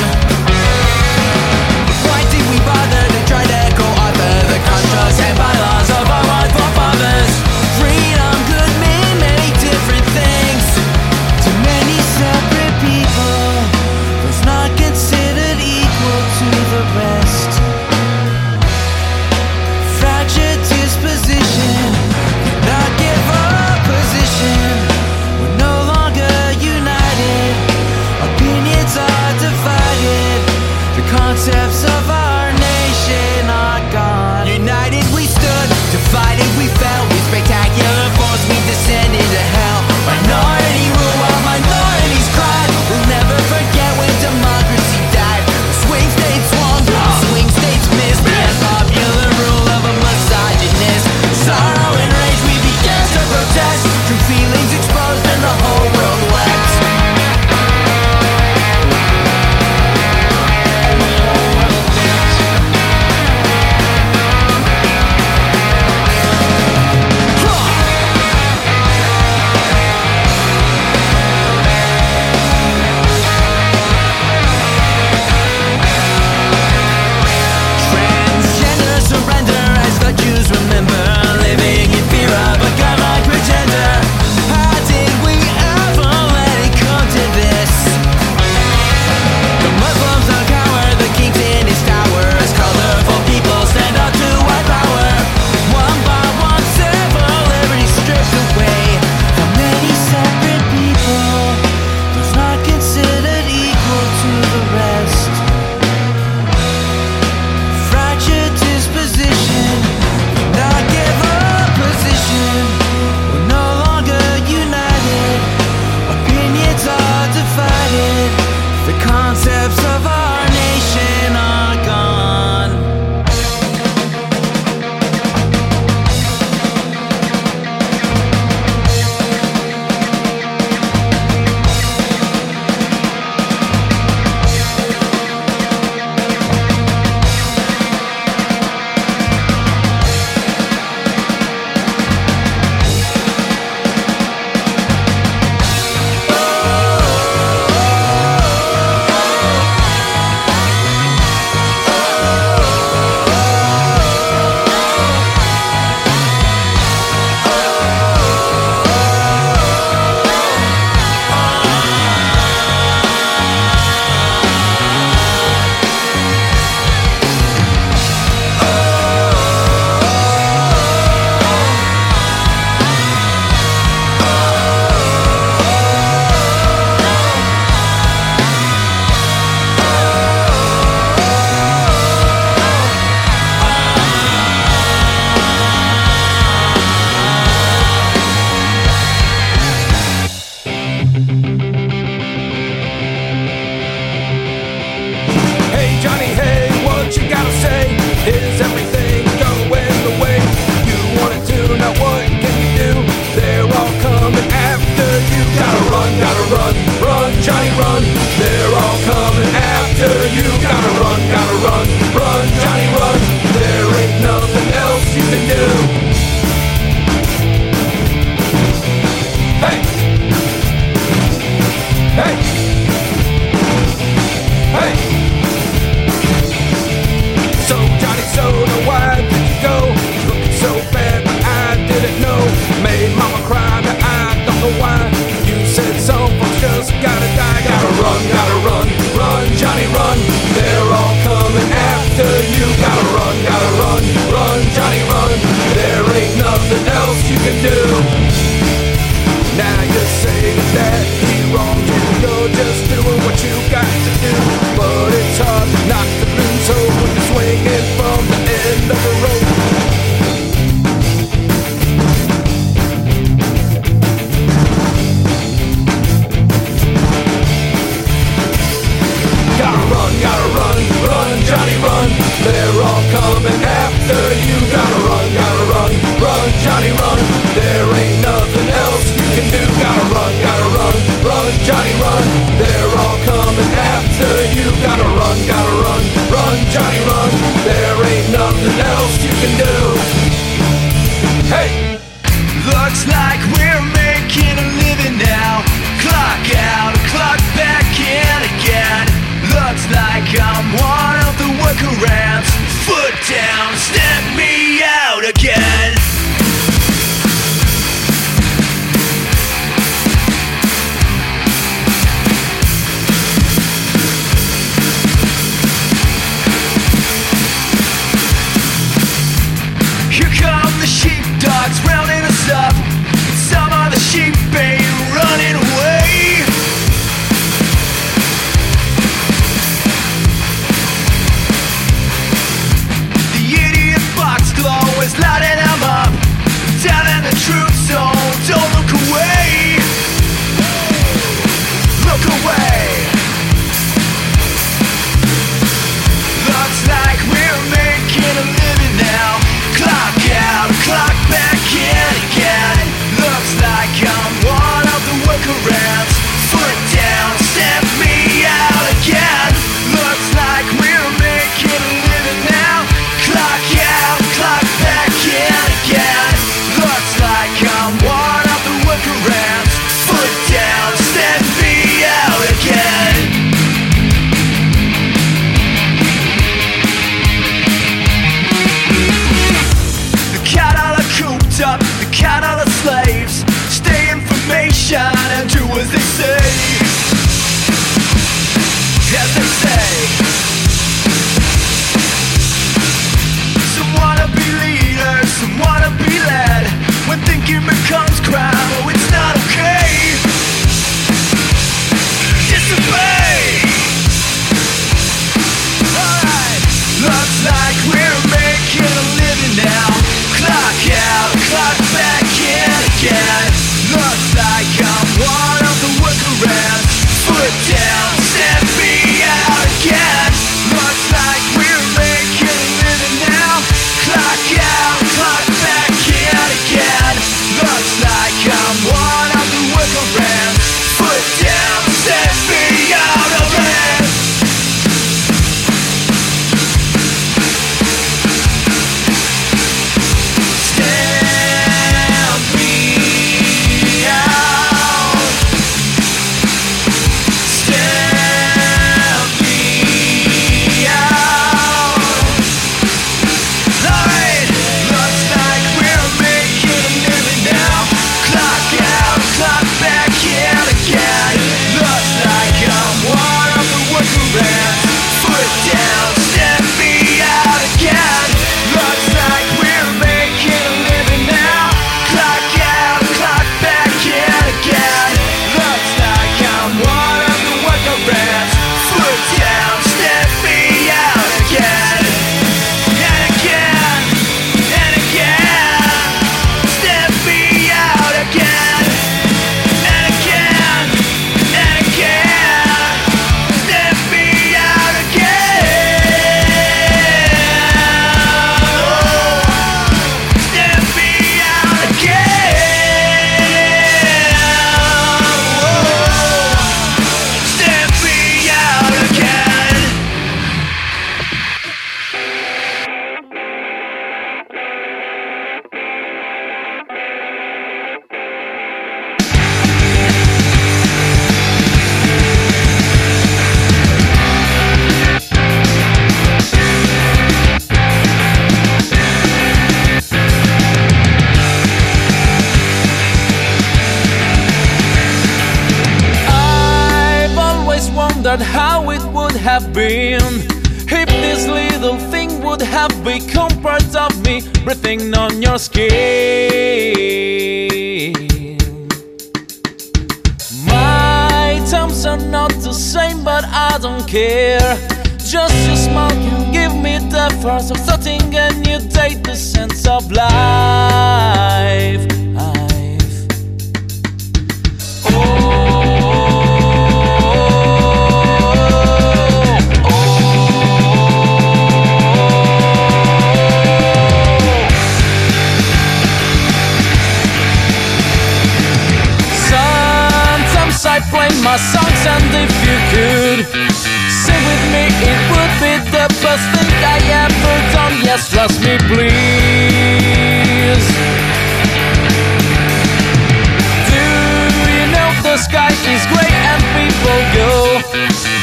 like we're making a living now. Clock out, clock back in again. Looks like I'm one of the workarounds. Foot down, step me out again. Here come the sheepdogs rounding us up. Some of the sheep ain't running away. The idiot box glow is lighting them up. Down in the truth zone, don't look away. Look away. Looks like we're making a living now. Clock out, clock back in again. Looks like I'm one of the workarounds. Foot down, step me out again. Looks like we're making a living now. Clock out, clock back in again. Looks like I'm one of the workarounds. Foot down, step me out again. Up, the cat all the slaves. Stay information and do as they say. As they say. Some wanna be leaders, some wanna be led. When thinking becomes crime, oh it's not okay. Disobey. Alright, looks like we're making a living now. Clock out, clock back in again. Looks like I'm one of the workarounds. Foot down, step me out again. Looks like we're making a living now. Clock out, clock back in again. Looks like I'm one of the workarounds. Foot down, step me out again. Trust me, please.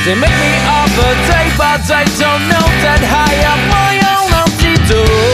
They make me up a day, but I don't know that I am my own altitude.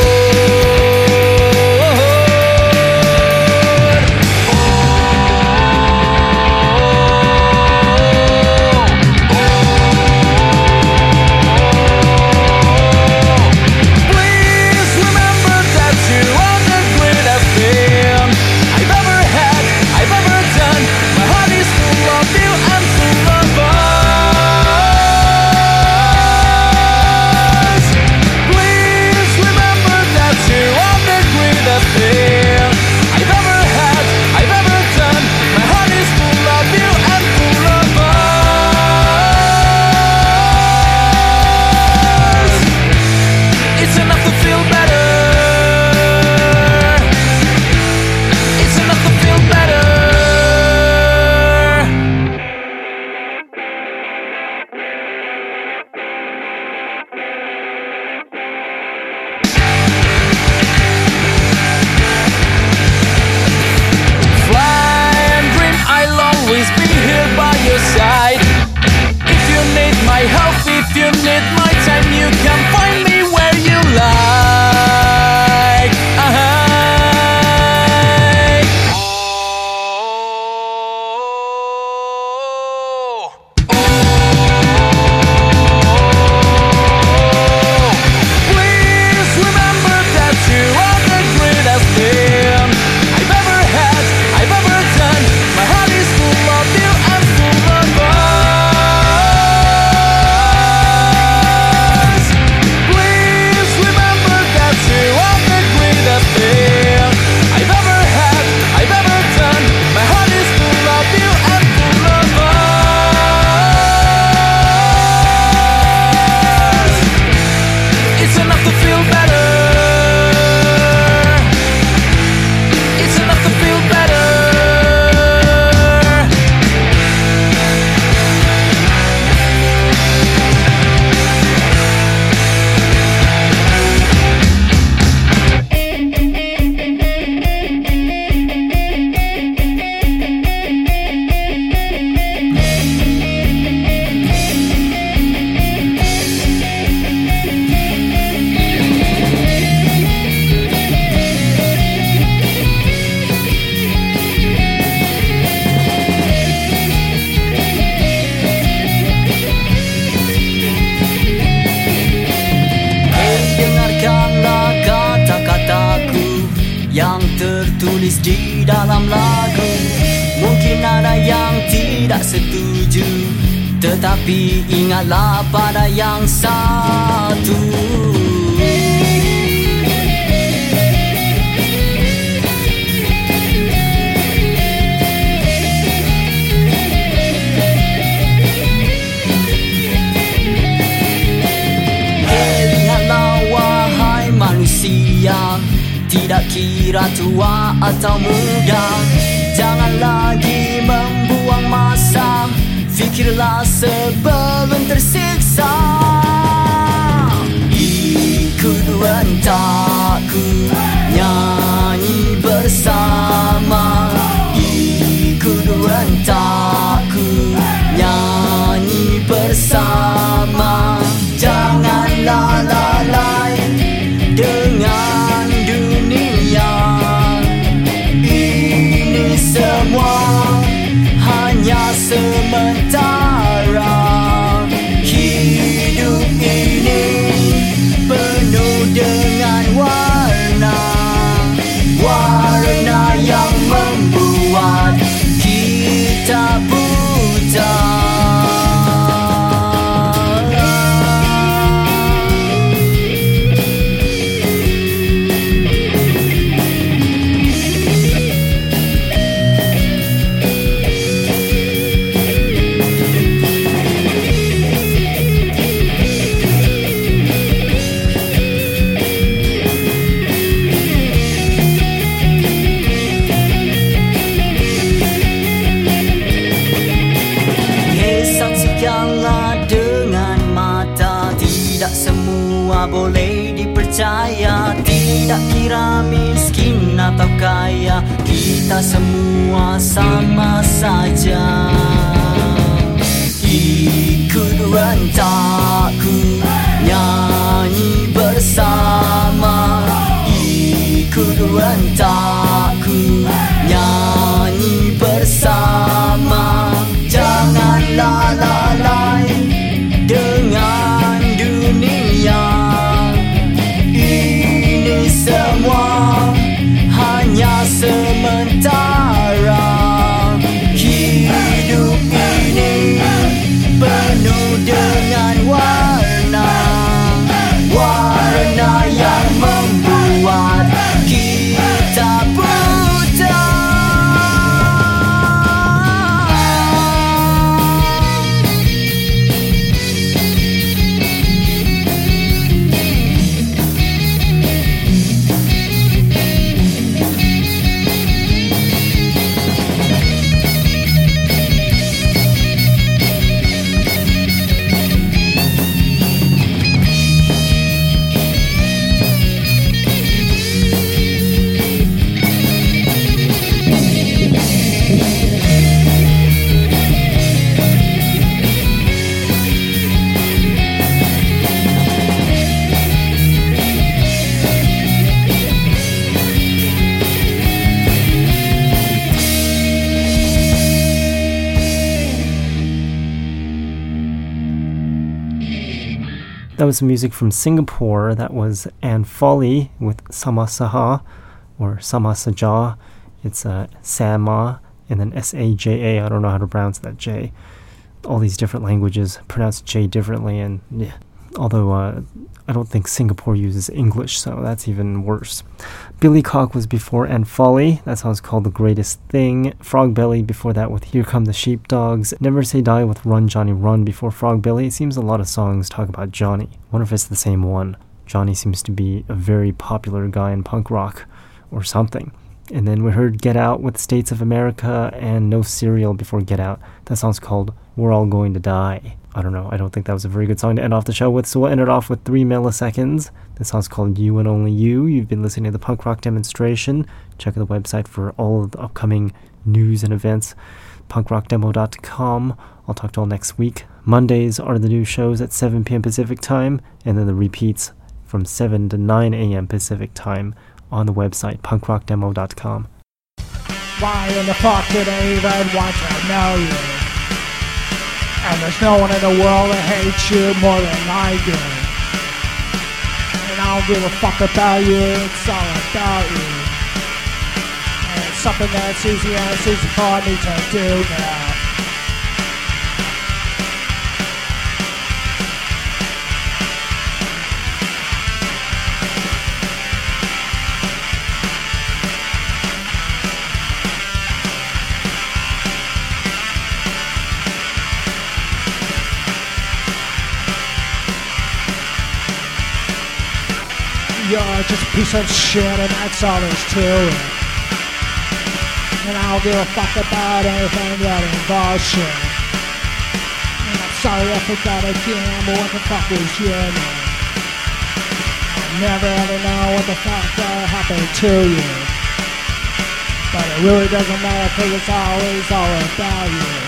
Kita semua sama saja. He kurang takut nyanyi bersama. Ikut rantaku nyanyi bersama. Jangan lalai dengan dunia. Ini semua hanya sementara. Hidup ini penuh dengan warna, warna yang membuat kita buta. That was some music from Singapore. That was Ann Folly with Samasaha or Samasaja. It's uh, Sama and then S A J A. I don't know how to pronounce that J. All these different languages pronounce J differently. And yeah. Although uh, I don't think Singapore uses English, so that's even worse. Billy Cock was before Ann Folly. That song's called The Greatest Thing. Frogbelly before that with Here Come the Sheepdogs. Never Say Die with Run Johnny Run before Frogbelly. It seems a lot of songs talk about Johnny. I wonder if it's the same one. Johnny seems to be a very popular guy in punk rock or something. And then we heard Get Out with States of America and No Cereal before Get Out. That song's called We're All Going to Die. I don't know. I don't think that was a very good song to end off the show with, so we'll end it off with three milliseconds. This song's called You and Only You. You've been listening to the Punk Rock Demonstration. Check out the website for all of the upcoming news and events, punk rock demo dot com. I'll talk to you all next week. Mondays are the new shows at seven p.m. Pacific time, and then the repeats from seven to nine a.m. Pacific time on the website, punk rock demo dot com. Why in the fuck did I even want to know you? And there's no one in the world that hates you more than I do. And I don't give a fuck about you, it's all about you. And it's something that's easy and it's easy for me to do now. You're just a piece of shit and that's all there's to it. And I don't give a fuck about anything that involves you. And I'm sorry I forgot again, but what the fuck was your name? I never ever know what the fuck that happened to you. But it really doesn't matter because it's always all about you.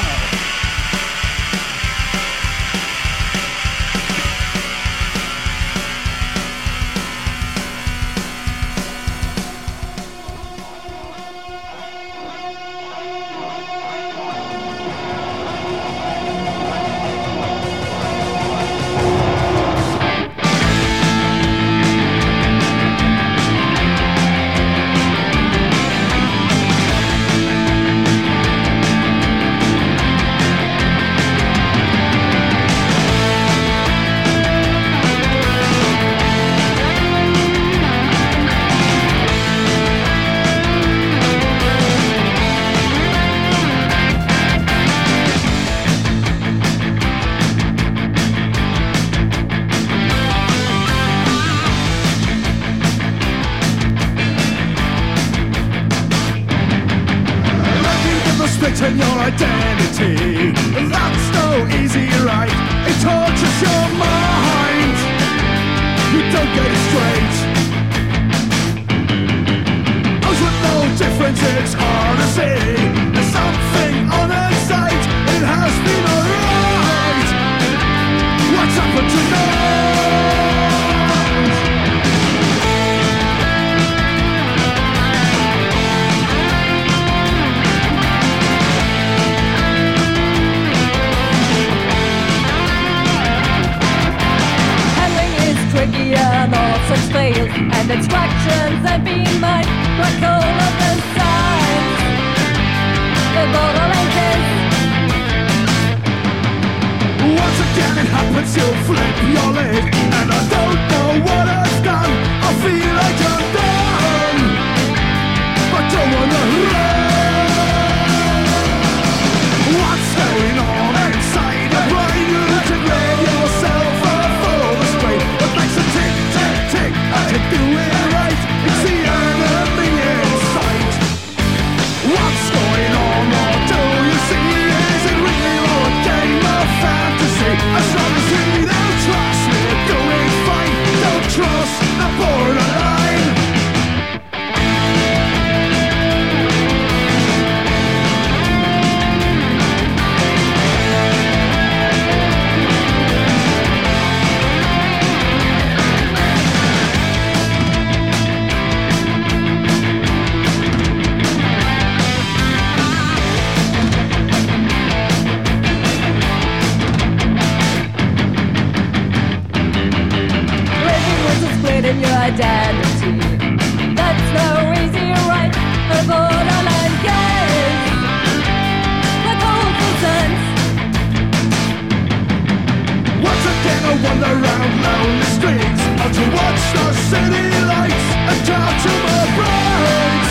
straight. Those with no differences are the same. There's something on her side, it has been alright. What's happened tonight? And all such fails and distractions and being mine, like all of the signs, the borderlands. Once again it happens, you flip your lid, and I don't know what I've done. I feel like I'm done, but don't wanna run. What's going on inside the brain? You let it read yourself. To do it right, it's the enemy inside. What's going on, or do you see? Is it really all a game of fantasy? As long as you don't trust me, you're doing fine. Don't trust the borderline. Identity. That's no easy right. The borderline gaze, the golden sense. Once again I wander around lonely streets, out to watch the city lights and talk to my friends,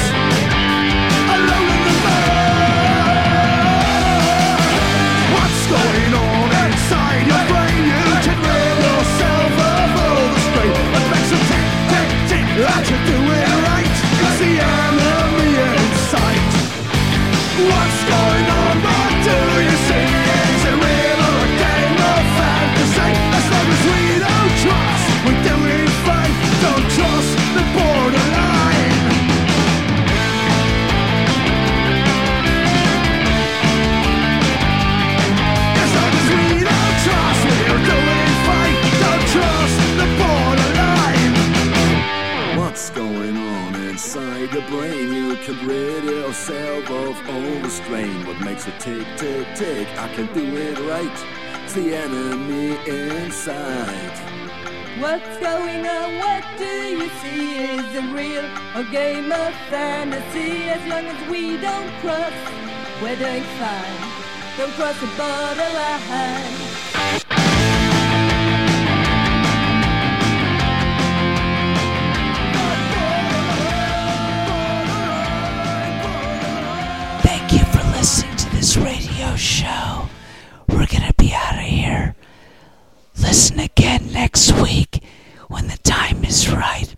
alone in the night. What's going on inside your brain? You can rid yourself of all the strain. I should do it right, it's the enemy inside. What's going on, what do you see? Is it real or a game of fantasy? As long as we don't trust, we're doing fine. Don't trust the borderline. As long as we don't trust, we're doing fine. Don't trust the borderline. What's going on inside your brain? You can rid yourself of all the strain. What makes it tick, tick, tick? I can do it right. It's the enemy inside. What's going on? What do you see? Is it real? A game of fantasy? As long as we don't cross, we're doing fine. Don't cross the borderline.